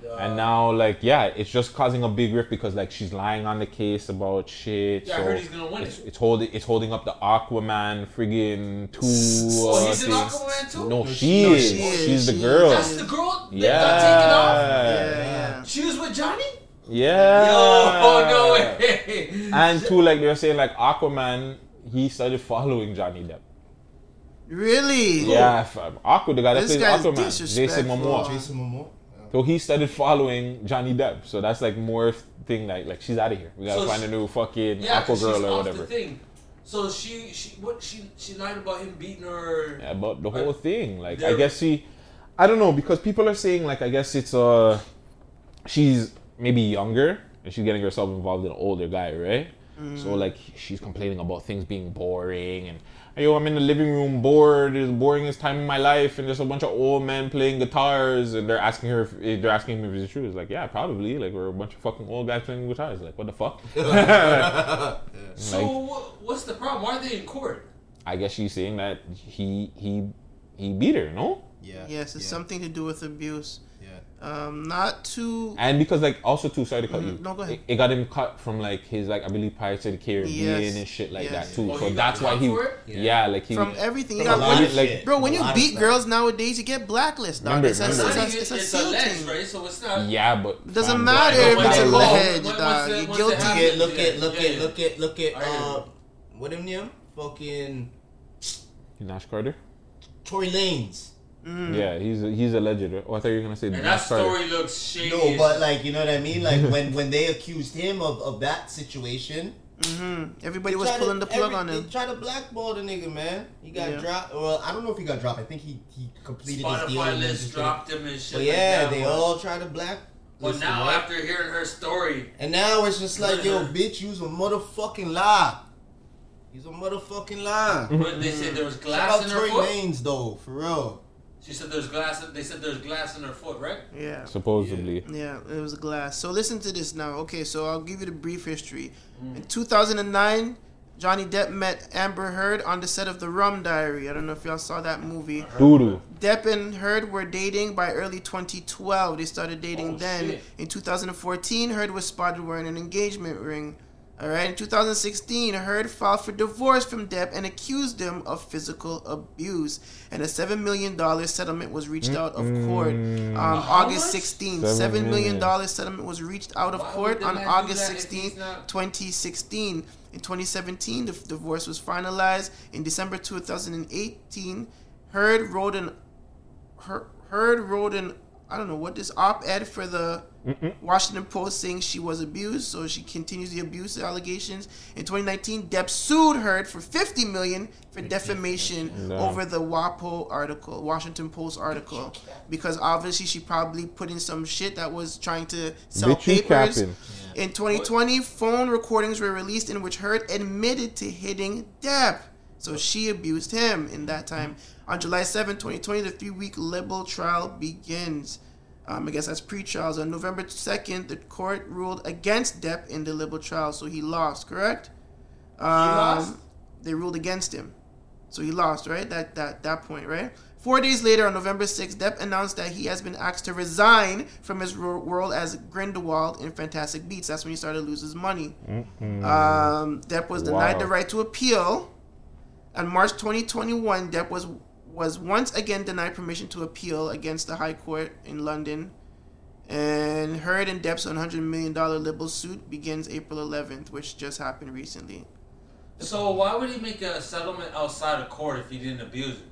Uh, and now, like, yeah, it's just causing a big rift because, like, she's lying on the case about shit. Yeah, so I heard he's gonna win it's, it. It's holding, it's holding up the Aquaman friggin' two. Oh, uh, he's in Aquaman two? No, no, she, no is. she is. She's she the girl. Is. That's the girl. Yeah. That got taken off. Yeah, yeah. She was with Johnny. Yeah. Yo, oh no way. And too, like they were saying, like Aquaman, he started following Johnny Depp. Really? Yeah, fam. Aqua, the guy that this plays Aquaman, Jason Momoa. Jason Momoa. So he started following Johnny Depp. So that's like more thing like like she's out of here. We gotta so find a new fucking yeah, Aqua girl she's or off whatever. The thing. So she she what she she lied about him beating her. Yeah, about the whole thing. Like I guess she, I don't know, because people are saying like I guess it's uh she's maybe younger and she's getting herself involved in an older guy, right? Mm. So like she's complaining about things being boring and. Yo, I'm in the living room bored. It's the boringest time in my life, and there's a bunch of old men playing guitars, and they're asking her. If, they're asking me if it's true. It's like, yeah, probably. Like we're a bunch of fucking old guys playing guitars. Like what the fuck? So like, what's the problem? Why are they in court? I guess she's saying that he he he beat her. No. Yeah. Yes, it's yeah. something to do with abuse. Um, not too, and because like also too. Sorry to cut mm, you. No, go ahead. It, it got him cut from like his like I believe Pirates of the Caribbean yes. and shit like yes. that too. Oh, so that's why he, yeah. yeah, like he from everything. From you got like, like, bro, when you beat girls nowadays, you get blacklisted. Remember, it's, remember. A, it's, a, it's, a, it's, it's a ledge, right? So it's not. Yeah, but it doesn't matter if it's a ledge, dog. You're guilty. Look at, look at, look at, look at. Uh, what him name? Fucking Nash Carter. Tory Lanez. Mm. Yeah, he's a, he's alleged. Oh, I thought you were gonna say. And that story started. Looks shady. No, but like you know what I mean. Like when, when they accused him of, of that situation, Mm-hmm. Everybody was pulling to, the plug every, on him. They tried to blackball the nigga, man. He got yeah. dropped. Well, I don't know if he got dropped. I think he, he completed Spotify his deal. Spotify list dropped him and shit. But yeah, like they one. all tried to black. But well, now, right? After hearing her story. And now it's just like, yo, bitch, you's a motherfucking lie. He's a motherfucking lie. But they said there was glass in her foot. Shout out Tory Lanez, though, for real. She said there's glass. They said there's glass in her foot, right? Yeah. Supposedly. Yeah, yeah, it was glass. So listen to this now. Okay, so I'll give you the brief history. Mm. In two thousand nine, Johnny Depp met Amber Heard on the set of The Rum Diary. I don't know if y'all saw that movie. Doodoo. Depp and Heard were dating by early twenty twelve. They started dating oh, then. Shit. In two thousand fourteen, Heard was spotted wearing an engagement ring. All right. In two thousand sixteen, Heard filed for divorce from Depp and accused him of physical abuse. And a seven million dollars settlement was reached out of court. Um, August sixteenth, seven million dollars settlement was reached out of court on August sixteenth, twenty sixteen. In twenty seventeen, the divorce was finalized. In December twenty eighteen, Heard wrote an... Heard wrote an... I don't know what this op-ed for the Mm-mm. Washington Post saying she was abused, so she continues the abuse allegations. In twenty nineteen, Depp sued Heard for fifty million dollars for defamation no. over the WAPO article, Washington Post article, because obviously she probably put in some shit that was trying to sell Bitchy papers. Capping. In twenty twenty, what? phone recordings were released in which Heard admitted to hitting Depp. So she abused him in that time. On July seventh, twenty twenty, the three-week libel trial begins. Um, I guess that's pre-trials. On November second, the court ruled against Depp in the libel trial, so he lost, correct? Um, he lost? They ruled against him. So he lost, right? That that that point, right? Four days later, on November sixth, Depp announced that he has been asked to resign from his role as Grindelwald in Fantastic Beasts. That's when he started to lose his money. Mm-hmm. Um, Depp was denied wow. the right to appeal. On March twenty twenty-one, Depp was was once again denied permission to appeal against the High Court in London. And Heard and Depp's one hundred million dollars libel suit begins April eleventh, which just happened recently. So why would he make a settlement outside of court if he didn't abuse it?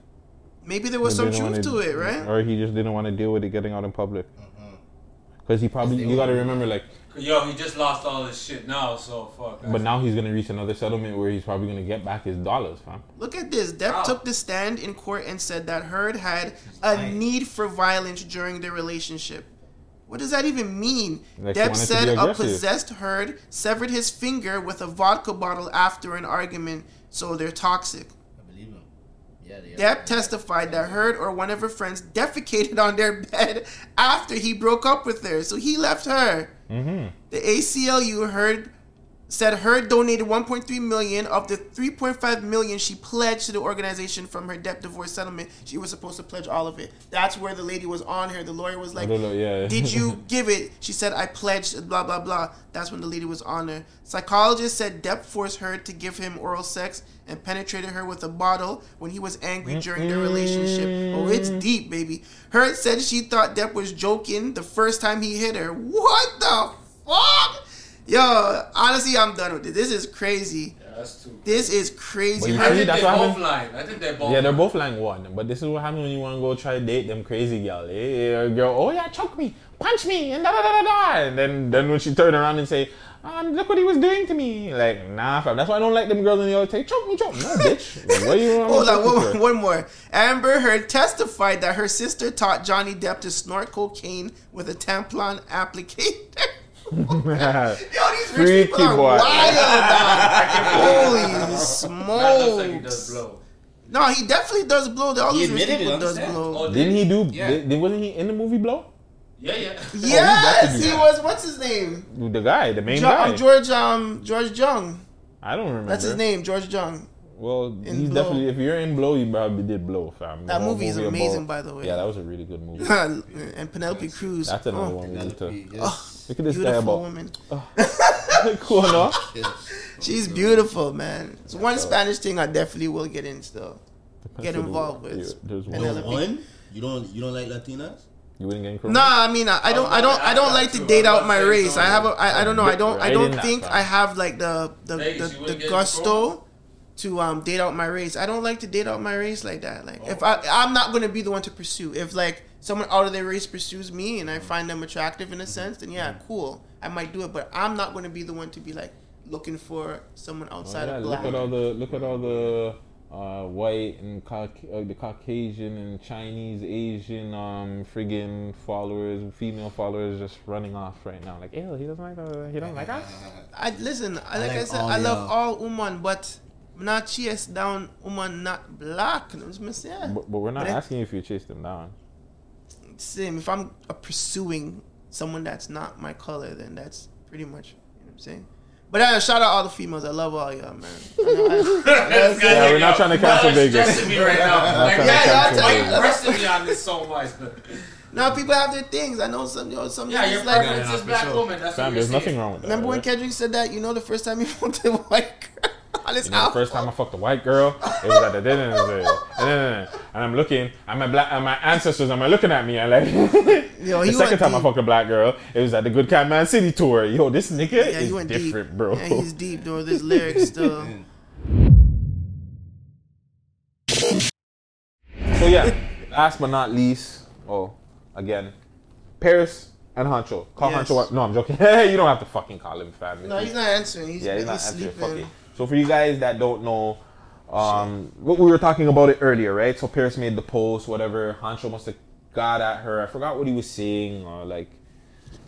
Maybe there was he some truth to, to it, right? Or he just didn't want to deal with it getting out in public. Because mm-hmm. he probably, you got to remember, like... Yo, he just lost all his shit now, so fuck. But now he's going to reach another settlement where he's probably going to get back his dollars, fam. Look at this. Depp wow. took the stand in court and said that Heard had a need for violence during their relationship. What does that even mean? Like Depp said a possessed Heard severed his finger with a vodka bottle after an argument, so they're toxic. I believe him. Yeah, they are. Depp testified that Heard or one of her friends defecated on their bed after he broke up with her, so he left her. Mm-hmm. The A C L U Heard said Heard donated one point three million dollars of the three point five million dollars she pledged to the organization from her Depp divorce settlement. She was supposed to pledge all of it. That's where the lady was on her. The lawyer was like, know, yeah. did you give it? She said, I pledged, blah, blah, blah. That's when the lady was on her. Psychologist said Depp forced Heard to give him oral sex and penetrated her with a bottle when he was angry during their relationship. Oh, it's deep, baby. Heard said she thought Depp was joking the first time he hit her. What the fuck? Yo, honestly, I'm done with this. This is crazy. Yeah, that's too. This is crazy. I think they're both lying. I think they're both. Yeah, they're both lying one. But this is what happens when you want to go try to date them crazy gal. Hey, girl, oh yeah, choke me, punch me, and da da da da da. And then, then when she turn around and say, um, look what he was doing to me. Like, nah, fam. That's why I don't like them girls in the other take. Choke me, choke me. No, bitch. Like, what do you want Hold on, one, one more. Amber Heard testified that her sister taught Johnny Depp to snort cocaine with a tampon applicator. Yo, these rich people are wild. Holy smokes! Like no, he definitely does blow. All he these rich people does blow. Oh, didn't he do? Yeah. Did, wasn't he in the movie Blow? Yeah, yeah. Yes, oh, he, he was. What's his name? The guy, the main jo- guy. George, um, George Jung. I don't remember. That's his name, George Jung. Well, he's definitely. If you're in Blow, you probably did Blow, fam. That movie, movie is amazing, about, by the way. Yeah, that was a really good movie. And Penelope Cruz. That's another oh, one. Penelope, yes. oh, Look at this guy about. Woman. Oh. Cool, no? She's beautiful, man. It's one Spanish thing I definitely will get in still. Get involved with. There's one. There's one. You don't. You don't like Latinas. You wouldn't get in Chromazz? Nah, I mean, I, I don't, I don't, I don't like to date out my race. I have, a, I, I don't know. I don't, I don't think I have like the, the, the gusto. To um date out my race. I don't like to date out my race like that. Like oh. if I I'm not gonna be the one to pursue. If like someone out of their race pursues me and I find them attractive in a sense, then yeah, cool. I might do it, but I'm not gonna be the one to be like, looking for someone outside oh, yeah. of black. Look at all the look at all the uh, white and Cauc- uh, the Caucasian and Chinese, Asian um, friggin' followers, female followers just running off right now. Like, ew, he doesn't like uh, he don't like us. I listen. I, like, like I said, I love all women, but. Not chase down woman not black. Yeah. But, but we're not but asking if you chase them down. Same. If I'm pursuing someone that's not my color, then that's pretty much, you know what I'm saying? But uh, shout out all the females. I love all y'all, man. I know, I, yeah, yeah, we're not trying to cancel Vegas. Y'all are stressing me right now. Like, yeah, y'all are impressing me on this so much. Now people have their things. I know some, you know, some. Yeah, your like, preference is black sure. woman. That's Sam, what there's saying. Nothing wrong with that. Remember right? when Kendrick said that? You know, the first time he wanted white girl. You know, the first time I fucked a white girl, it was at the dinner, and I'm looking, and my black, and my ancestors are looking at me, and like. Yo, the second time deep. I fucked a black girl, it was at the Good Cat Man City tour. Yo, this nigga yeah, is different, deep. Bro. Yeah, he's deep, though. This lyrics still. So yeah, last but not least, oh, again, Paris. And Honcho. Call yes. Honcho. No, I'm joking. You don't have to fucking call him, fam. No, he's not answering. He's, yeah, he's, he's not sleeping. Answering. So for you guys that don't know, um, what we were talking about it earlier, right? So Paris made the post, whatever. Honcho must have got at her. I forgot what he was saying, or like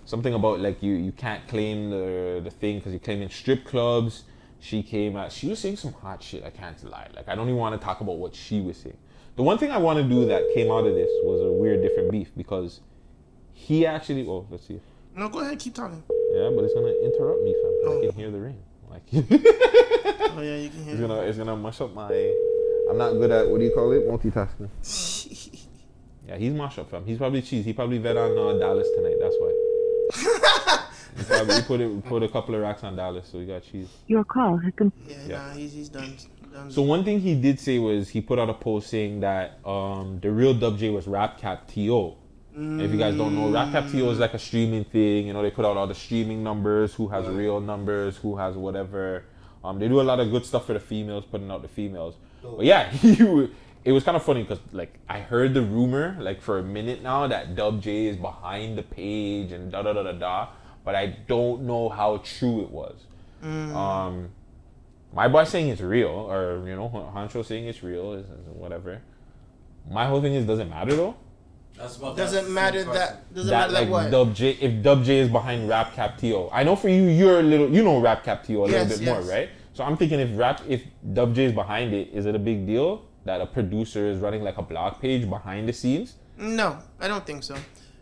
something about like you, you can't claim the the thing because you're claiming strip clubs. She came at. She was saying some hot shit. I can't lie. Like I don't even want to talk about what she was saying. The one thing I want to do that came out of this was a weird different beef because. He actually, oh, let's see. No, go ahead, keep talking. Yeah, but it's gonna interrupt me, fam. Oh. I can hear the ring. Like, oh yeah, you can hear. It's gonna, it's gonna mush up my. I'm not good at what do you call it, multitasking. Yeah, he's mush up, fam. He's probably cheese. He probably bet on uh, Dallas tonight. That's why. he probably put it, put a couple of racks on Dallas, so he got cheese. Your call. I can... Yeah, yeah, nah, he's he's done. done so done. One thing he did say was he put out a post saying that um, the real Dub J was RapCap T O. If you guys don't know, RapCap T O is like a streaming thing. You know, they put out all the streaming numbers, who has real numbers, who has whatever. Um, they do a lot of good stuff for the females, putting out the females. But yeah, he, it was kind of funny because like I heard the rumor like for a minute now that Dub J is behind the page and da da da da da. But I don't know how true it was. Mm. Um, my boy saying it's real, or you know, Honcho saying it's real is whatever. My whole thing is doesn't matter though. Doesn't matter that. Doesn't that, matter like, that what. Dub J, if Dub J is behind RapCap T O, I know for you, you're a little. You know RapCap T O a yes, little bit yes. more, right? So I'm thinking if rap, if Dub J is behind it, is it a big deal that a producer is running like a blog page behind the scenes? No, I don't think so.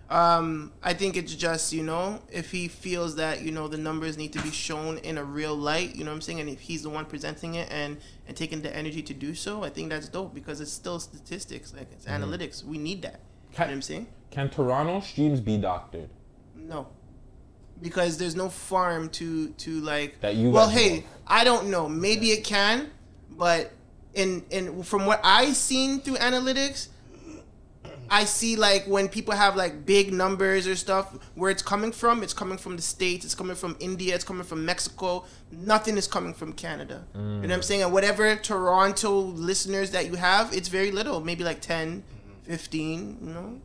Um, I think it's just you know if he feels that you know the numbers need to be shown in a real light, you know what I'm saying, and if he's the one presenting it and and taking the energy to do so, I think that's dope because it's still statistics, like it's mm-hmm. analytics. We need that. Can, you know what I'm saying? Can Toronto streams be doctored? No. Because there's no farm to, to like... That you well, hey, know. I don't know. Maybe yeah. it can, but in in from what I've seen through analytics, I see like when people have like big numbers or stuff, where it's coming from, it's coming from the States, it's coming from India, it's coming from Mexico. Nothing is coming from Canada. Mm. You know what I'm saying? And whatever Toronto listeners that you have, it's very little. Maybe like ten... fifteen, you know,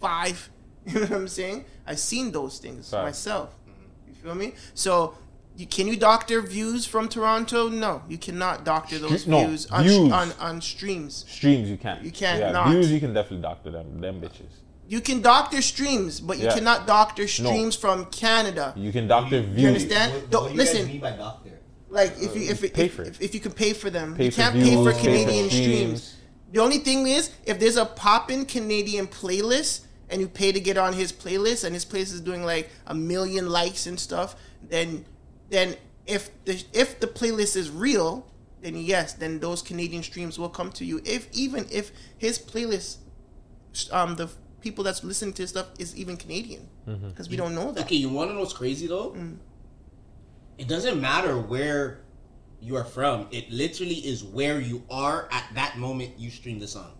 five, you know what I'm saying? I've seen those things Sorry. myself, you feel me? So, you, can you doctor views from Toronto? No, you cannot doctor those no, views, on, views. On, on streams. Streams you can't. You can't yeah, not. Views you can definitely doctor them, them bitches. You can doctor streams, but you yeah. cannot doctor streams no. from Canada. You can doctor you, views. You understand? What, what do you Listen, guys mean by doctor? Like, if you, if, it, if, if, if you can pay for them, pay you can't views, pay for Canadian pay for streams. streams. The only thing is, if there's a poppin' Canadian playlist and you pay to get on his playlist and his playlist is doing like a million likes and stuff, then then if the if the playlist is real, then yes, then those Canadian streams will come to you. If even if his playlist, um, the people that's listening to his stuff is even Canadian, because mm-hmm. we don't know that. Okay, you want to know what's crazy though? Mm. It doesn't matter where. You are from. It literally is where you are at that moment you stream the song.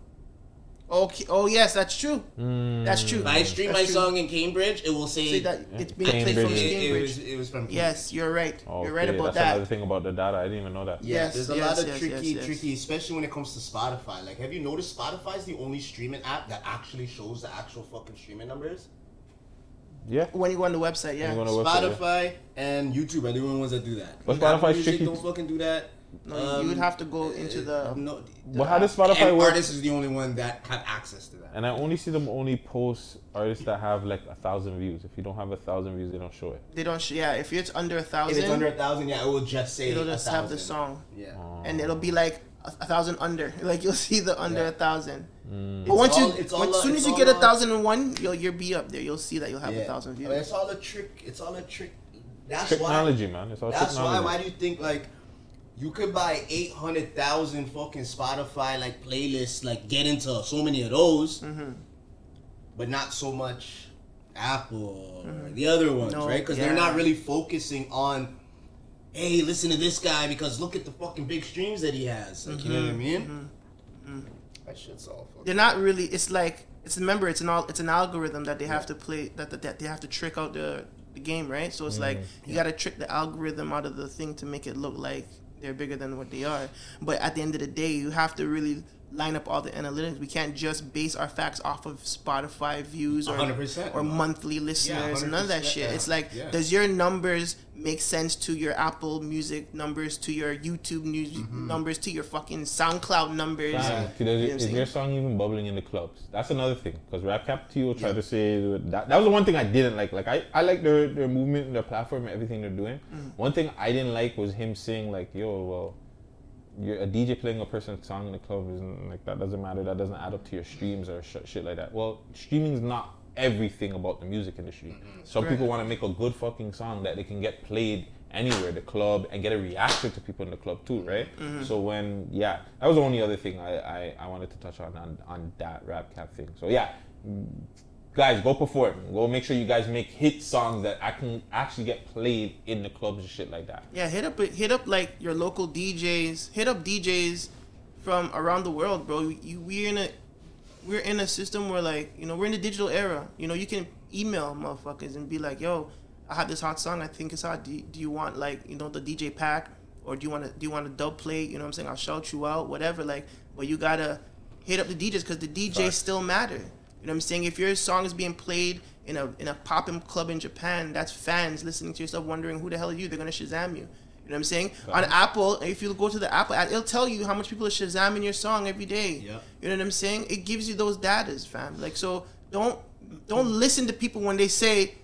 Okay. Oh yes, that's true. Mm. That's true. If I stream that's my true. song in Cambridge, it will say, say that it's being played from Cambridge. It, it, was, it was from Cambridge. Yes, you're right. Okay, you're right about that's that. That's another thing about the data. I didn't even know that. Yes, yes there's a yes, lot of yes, tricky, yes, yes. tricky, especially when it comes to Spotify. Like, have you noticed Spotify is the only streaming app that actually shows the actual fucking streaming numbers? Yeah. When you go on the website, yeah. The Spotify website, yeah. and YouTube are the only ones that do that. But Spotify music, you... don't fucking do that. No, um, you would have to go into the. Um, no, the but how does Spotify and work? Artists is the only one that have access to that. And I only see them only post artists that have like a thousand views. If you don't have a thousand views, they don't show it. They don't. Sh- yeah, if it's under a thousand. If it's under a thousand, yeah, it will just say. It'll just have the song. Yeah. Um, and it'll be like a, a thousand under. Like you'll see the under yeah. a thousand. Mm. But once all, you, as like, soon as you get a thousand and one, you'll you'll be up there. You'll see that you'll have yeah. a thousand views. I mean, it's all a trick. It's all a trick. That's technology, why, man. It's all that's technology. That's why. Why do you think like? You could buy eight hundred thousand fucking Spotify, like, playlists, like, get into so many of those, mm-hmm. but not so much Apple or mm-hmm. the other ones, no, right? Because yeah. they're not really focusing on, hey, listen to this guy because look at the fucking big streams that he has. Like, mm-hmm. you know what I mean? Mm-hmm. Mm-hmm. That shit's all fucking... They're not really... It's like... It's Remember, it's an al- it's an algorithm that they have yeah. to play... That, that, that they have to trick out the, the game, right? So it's mm-hmm. like, you yeah. got to trick the algorithm out of the thing to make it look like... They're bigger than what they are. But at the end of the day, you have to really line up all the analytics. We can't just base our facts off of Spotify views or one hundred percent or monthly listeners yeah, and none of that shit. Yeah. It's like, yeah. does your numbers make sense to your Apple Music numbers, to your YouTube news mm-hmm. numbers, to your fucking SoundCloud numbers? Right. You know is your song even bubbling in the clubs? That's another thing. Because RapCap T O tried yeah. to say that. That was the one thing I didn't like. Like I, I like their, their movement and their platform and everything they're doing. Mm-hmm. One thing I didn't like was him saying like, yo, well, you're a D J playing a person's song in the club isn't like that doesn't matter. That doesn't add up to your streams or sh- shit like that. Well, streaming's not everything about the music industry. Some right. people want to make a good fucking song that they can get played anywhere, the club, and get a reaction to people in the club too, right? Mm-hmm. So when yeah, that was the only other thing I, I, I wanted to touch on, on on that RapCap thing. So yeah, guys, go perform. Go make sure you guys make hit songs that I can actually get played in the clubs and shit like that. Yeah, hit up hit up like your local D Js. Hit up D Js from around the world, bro. You we're in a we're in a system where like you know we're in the digital era. You know you can email motherfuckers and be like, yo. I have this hot song. I think it's hot. Do you, do you want like you know the D J pack, or do you want to do you want a dub play? You know what I'm saying? I'll shout you out, whatever. Like, but you gotta hit up the D Js because the D Js Sorry. still matter. You know what I'm saying? If your song is being played in a in a poppin' club in Japan, that's fans listening to yourself wondering who the hell are you? They're gonna Shazam you. You know what I'm saying? Sorry. On Apple, if you go to the Apple app, it'll tell you how much people are Shazamming your song every day. Yeah. You know what I'm saying? It gives you those datas, fam. Like so, don't don't listen to people when they say.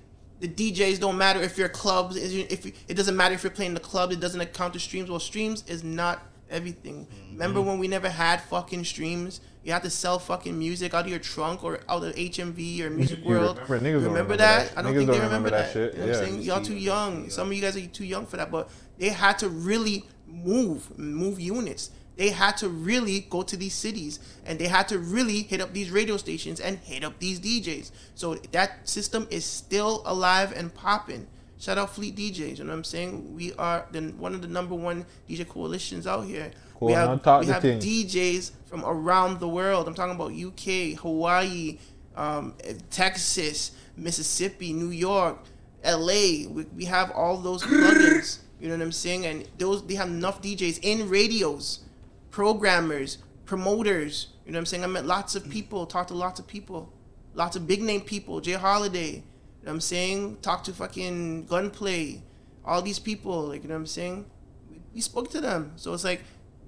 The D Js don't matter if your clubs is if you, it doesn't matter if you're playing the club. It doesn't account to streams. Well, streams is not everything. Mm-hmm. Remember when we never had fucking streams? You had to sell fucking music out of your trunk or out of H M V or Music World. Remember, remember, remember that? that? I don't niggas think don't they remember, remember that. that shit. You know yeah. what I'm saying? Y'all too young. Some of you guys are too young for that. But they had to really move, move units. They had to really go to these cities and they had to really hit up these radio stations and hit up these D Js. So that system is still alive and popping. Shout out Fleet D Js, you know what I'm saying? We are the, one of the number one D J coalitions out here. Cool, we have, we have D Js from around the world. I'm talking about U K, Hawaii, um, Texas, Mississippi, New York, L A. We, we have all those plugins, you know what I'm saying? And those they have enough D Js in radios. Programmers, promoters, you know what I'm saying? I met lots of people, talked to lots of people, lots of big name people, Jay Holiday, you know what I'm saying? Talked to fucking Gunplay, all these people, like, you know what I'm saying? We, we spoke to them. So it's like,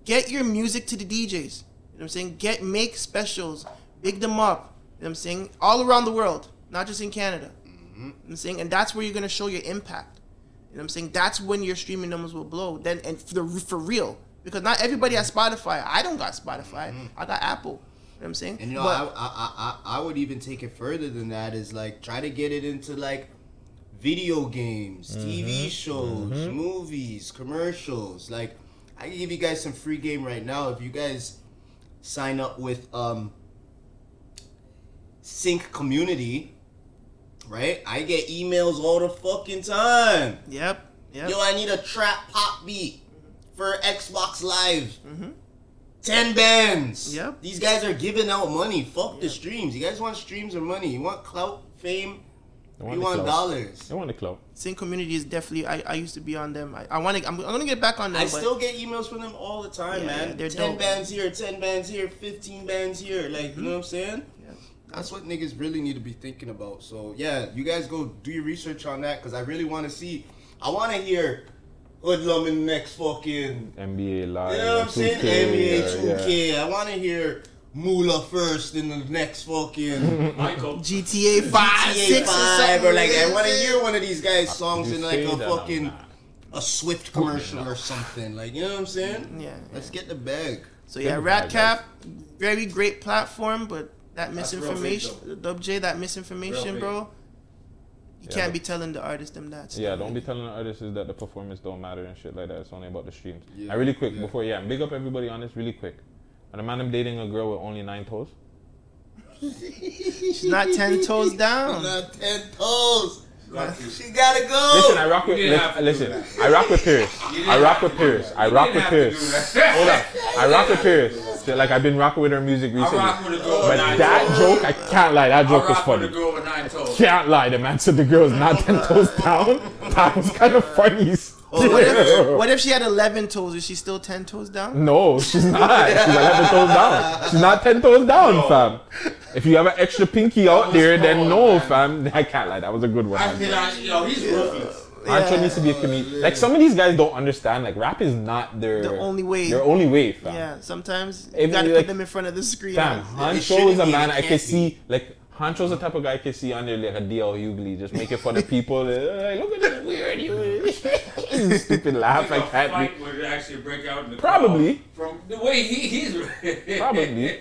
get your music to the D Js, you know what I'm saying? Get, make specials, big them up, you know what I'm saying? All around the world, not just in Canada, mm-hmm. you know what I'm saying? And that's where you're going to show your impact, you know what I'm saying? That's when your streaming numbers will blow, then, and for, the, for real. Because not everybody has Spotify. I don't got Spotify. Mm-hmm. I got Apple. You know what I'm saying? And you know, but, I, I I I would even take it further than that. Is like try to get it into like video games, mm-hmm. T V shows, mm-hmm. movies, commercials. Like I can give you guys some free game right now if you guys sign up with um, Sync Community. Right? I get emails all the fucking time. Yep. Yep. Yo, I need a trap pop beat. For Xbox Live, mm-hmm. ten bands. Yep. These guys are giving out money. Fuck yep. the streams. You guys want streams or money? You want clout, fame? Want you want clout. Dollars? I want the clout. Sync Community is definitely. I, I used to be on them. I, I want to. I'm, I'm gonna get back on them. I but still get emails from them all the time, yeah, man. Yeah, ten dope. bands here, ten bands here, fifteen bands here. Like mm-hmm. you know what I'm saying? Yeah. That's what niggas really need to be thinking about. So, yeah, you guys go do your research on that, because I really want to see. I want to hear Hoodlum in the next fucking... N B A Live. You know what I'm saying? N B A two K. Yeah. I want to hear Moolah first in the next fucking... Michael. G T A five, six, or like, I want to hear one of these guys' songs in, like, a fucking... a Swift commercial or something. Like, you know what I'm saying? Yeah. yeah. Let's get the bag. So, yeah, RapCap, very great platform, but... That misinformation, Dub J, that misinformation, bro. You yeah. can't be telling the artists them that stuff. Yeah, don't be telling the artists that the performance don't matter and shit like that. It's only about the streams. Yeah. I really quick, yeah. before, yeah, big up everybody on this really quick. And a man, I'm dating a girl with only nine toes. She's not ten toes down. Not ten toes. She gotta go. Listen, I rock with listen. listen I rock with Paris. I rock with Paris. I rock with Paris. Hold on. I rock with Paris. So, like, I've been rocking with her music recently. I rock with a girl but with nine that toes. Joke, I can't lie. That joke I rock was funny. With a girl with nine toes. I can't lie. The man said the girl's not ten toes down. That was kind of funny. Oh, what, if, what if she had eleven toes? Is she still ten toes down? No, she's not. She's eleven toes down. She's not ten toes down, no. fam. If you have an extra pinky that out there, cold, then no, man. fam. I can't lie. That was a good one. I feel like, yo, he's yeah. ruthless. Honcho yeah. needs to be a comedian. Oh, yeah. Like, some of these guys don't understand. Like, rap is not their... The only way. Their only way, fam. Yeah, sometimes you if gotta put like, them in front of the screen. Fam, Honcho is a man I can see... Like, Honcho's the type of guy I can see on there like a D L Hughley, just making fun of people. Like, look at this weird you. Stupid laugh like, like that. Fight would actually break out in the probably. From the way he, he's probably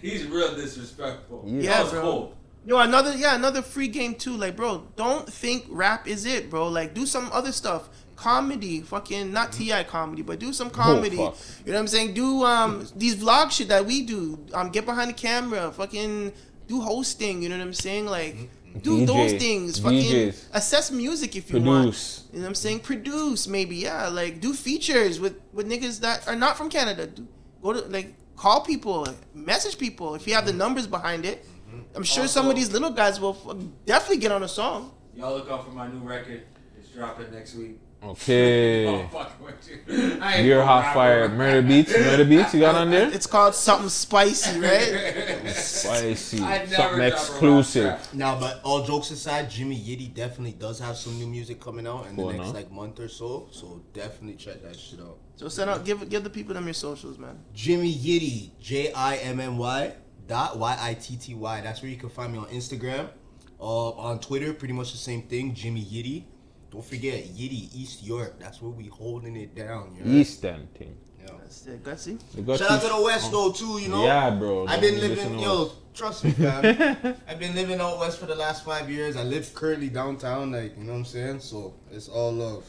he's real disrespectful. Yeah, yeah bro. Cold. Yo, another yeah, another free game too. Like, bro, don't think rap is it, bro. Like, do some other stuff. Comedy, fucking not T I comedy, but do some comedy. Oh, you know what I'm saying? Do um these vlog shit that we do. Um, get behind the camera, fucking. Do hosting, you know what I'm saying? Like, do D J, those things. Fucking D Js. Assess music if you Produce. want. You know what I'm saying? Produce, maybe, yeah. Like, do features with, with niggas that are not from Canada. Do, go to, like, call people, message people. If you have the numbers behind it, I'm sure also, some of these little guys will f- definitely get on a song. Y'all look out for my new record. It's dropping next week. Okay. Oh, fuck you. You're hot fire. Murder Beats. Murder Beats. You got on there? It's called something spicy, right? Spicy. Something exclusive. Now, but all jokes aside, Jimmy Yitty definitely does have some new music coming out in cool the next enough. like month or so. So definitely check that shit out. So send out. Give give the people them your socials, man. Jimmy Yitty. J I M M Y dot Y I T T Y. That's where you can find me on Instagram. Uh, on Twitter, pretty much the same thing. Jimmy Yitty. Don't forget, Yitty, East York. That's where we holding it down. You know? Eastern thing. Yeah. That's it. Gutsy. Shout out to the West, though, too, you know? Yeah, bro. I've been living, yo, West. Trust me, fam. I've been living out West for the last five years. I live currently downtown, like, you know what I'm saying? So, it's all love.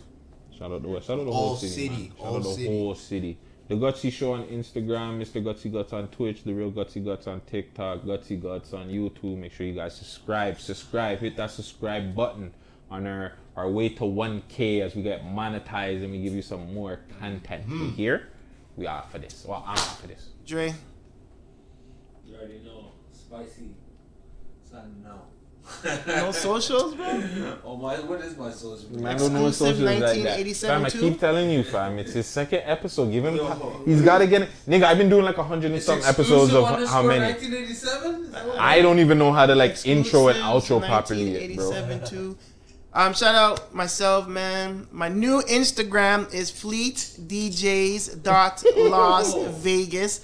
Shout out to West. Shout out to the whole city, man. Shout out to the whole city. The Gutsy Show on Instagram, Mister Gutsy Guts on Twitch, The Real Gutsy Guts on TikTok, Gutsy Guts on YouTube. Make sure you guys subscribe, subscribe, hit that subscribe button on our, our way to one K as we get monetized and we give you some more content. Mm-hmm. Here, we are for this. Well, I'm for this. Dre. You already know. Spicy. It's not now. No socials, bro? Oh, my, what is my socials? I don't know what socials like that. Fam, I keep telling you, fam. It's his second episode. Give him... Yo, he's got to get it. Nigga, I've been doing like a hundred and some episodes of how many. nineteen eighty-seven? I don't even know how to like exclusive intro and outro properly yet, bro. nineteen eighty-seven too. Um, shout out myself, man. My new Instagram is fleet d js dot las vegas.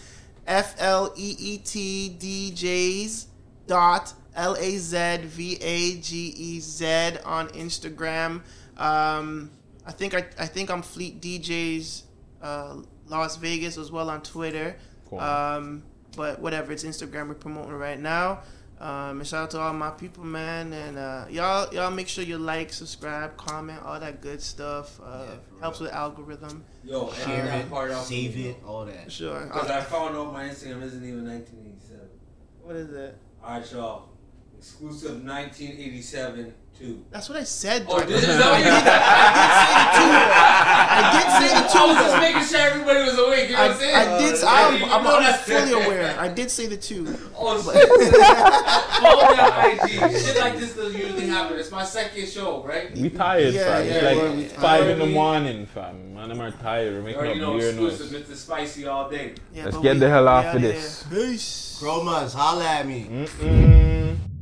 F L E E T D Js dot L A Z V A G E Z on Instagram. Um, I think I, I think I'm Fleet D Js uh, Las Vegas as well on Twitter. Cool. Um, but whatever, it's Instagram we're promoting right now. Um, and shout out to all my people, man, and uh, y'all, y'all make sure you like, subscribe, comment, all that good stuff. Uh, yeah, helps real. With algorithm. Yo, share uh, it, part save it, all that. Sure. Because I found out my Instagram isn't even nineteen eighty-seven. What is it? All right, y'all. Exclusive nineteen eighty-seven two. That's what I said. Oh, this is how you did that. I did say the two. I did say the two. I was just making sure everybody was awake. You know I, what I'm saying? I did. I'm, I'm, I'm fully aware. I did say the two. Oh, follow down I G. Shit like this doesn't usually happen. It's my second show, right? We tired, yeah, fam. Yeah, it's like we're, we're five tired. In the morning, fam. Man, I'm tired. We're making up weird noise. Exclusive. It's spicy all day. Yeah, Let's get we, the hell off of this. Peace. Chromazz, holla at me. Mm-mm.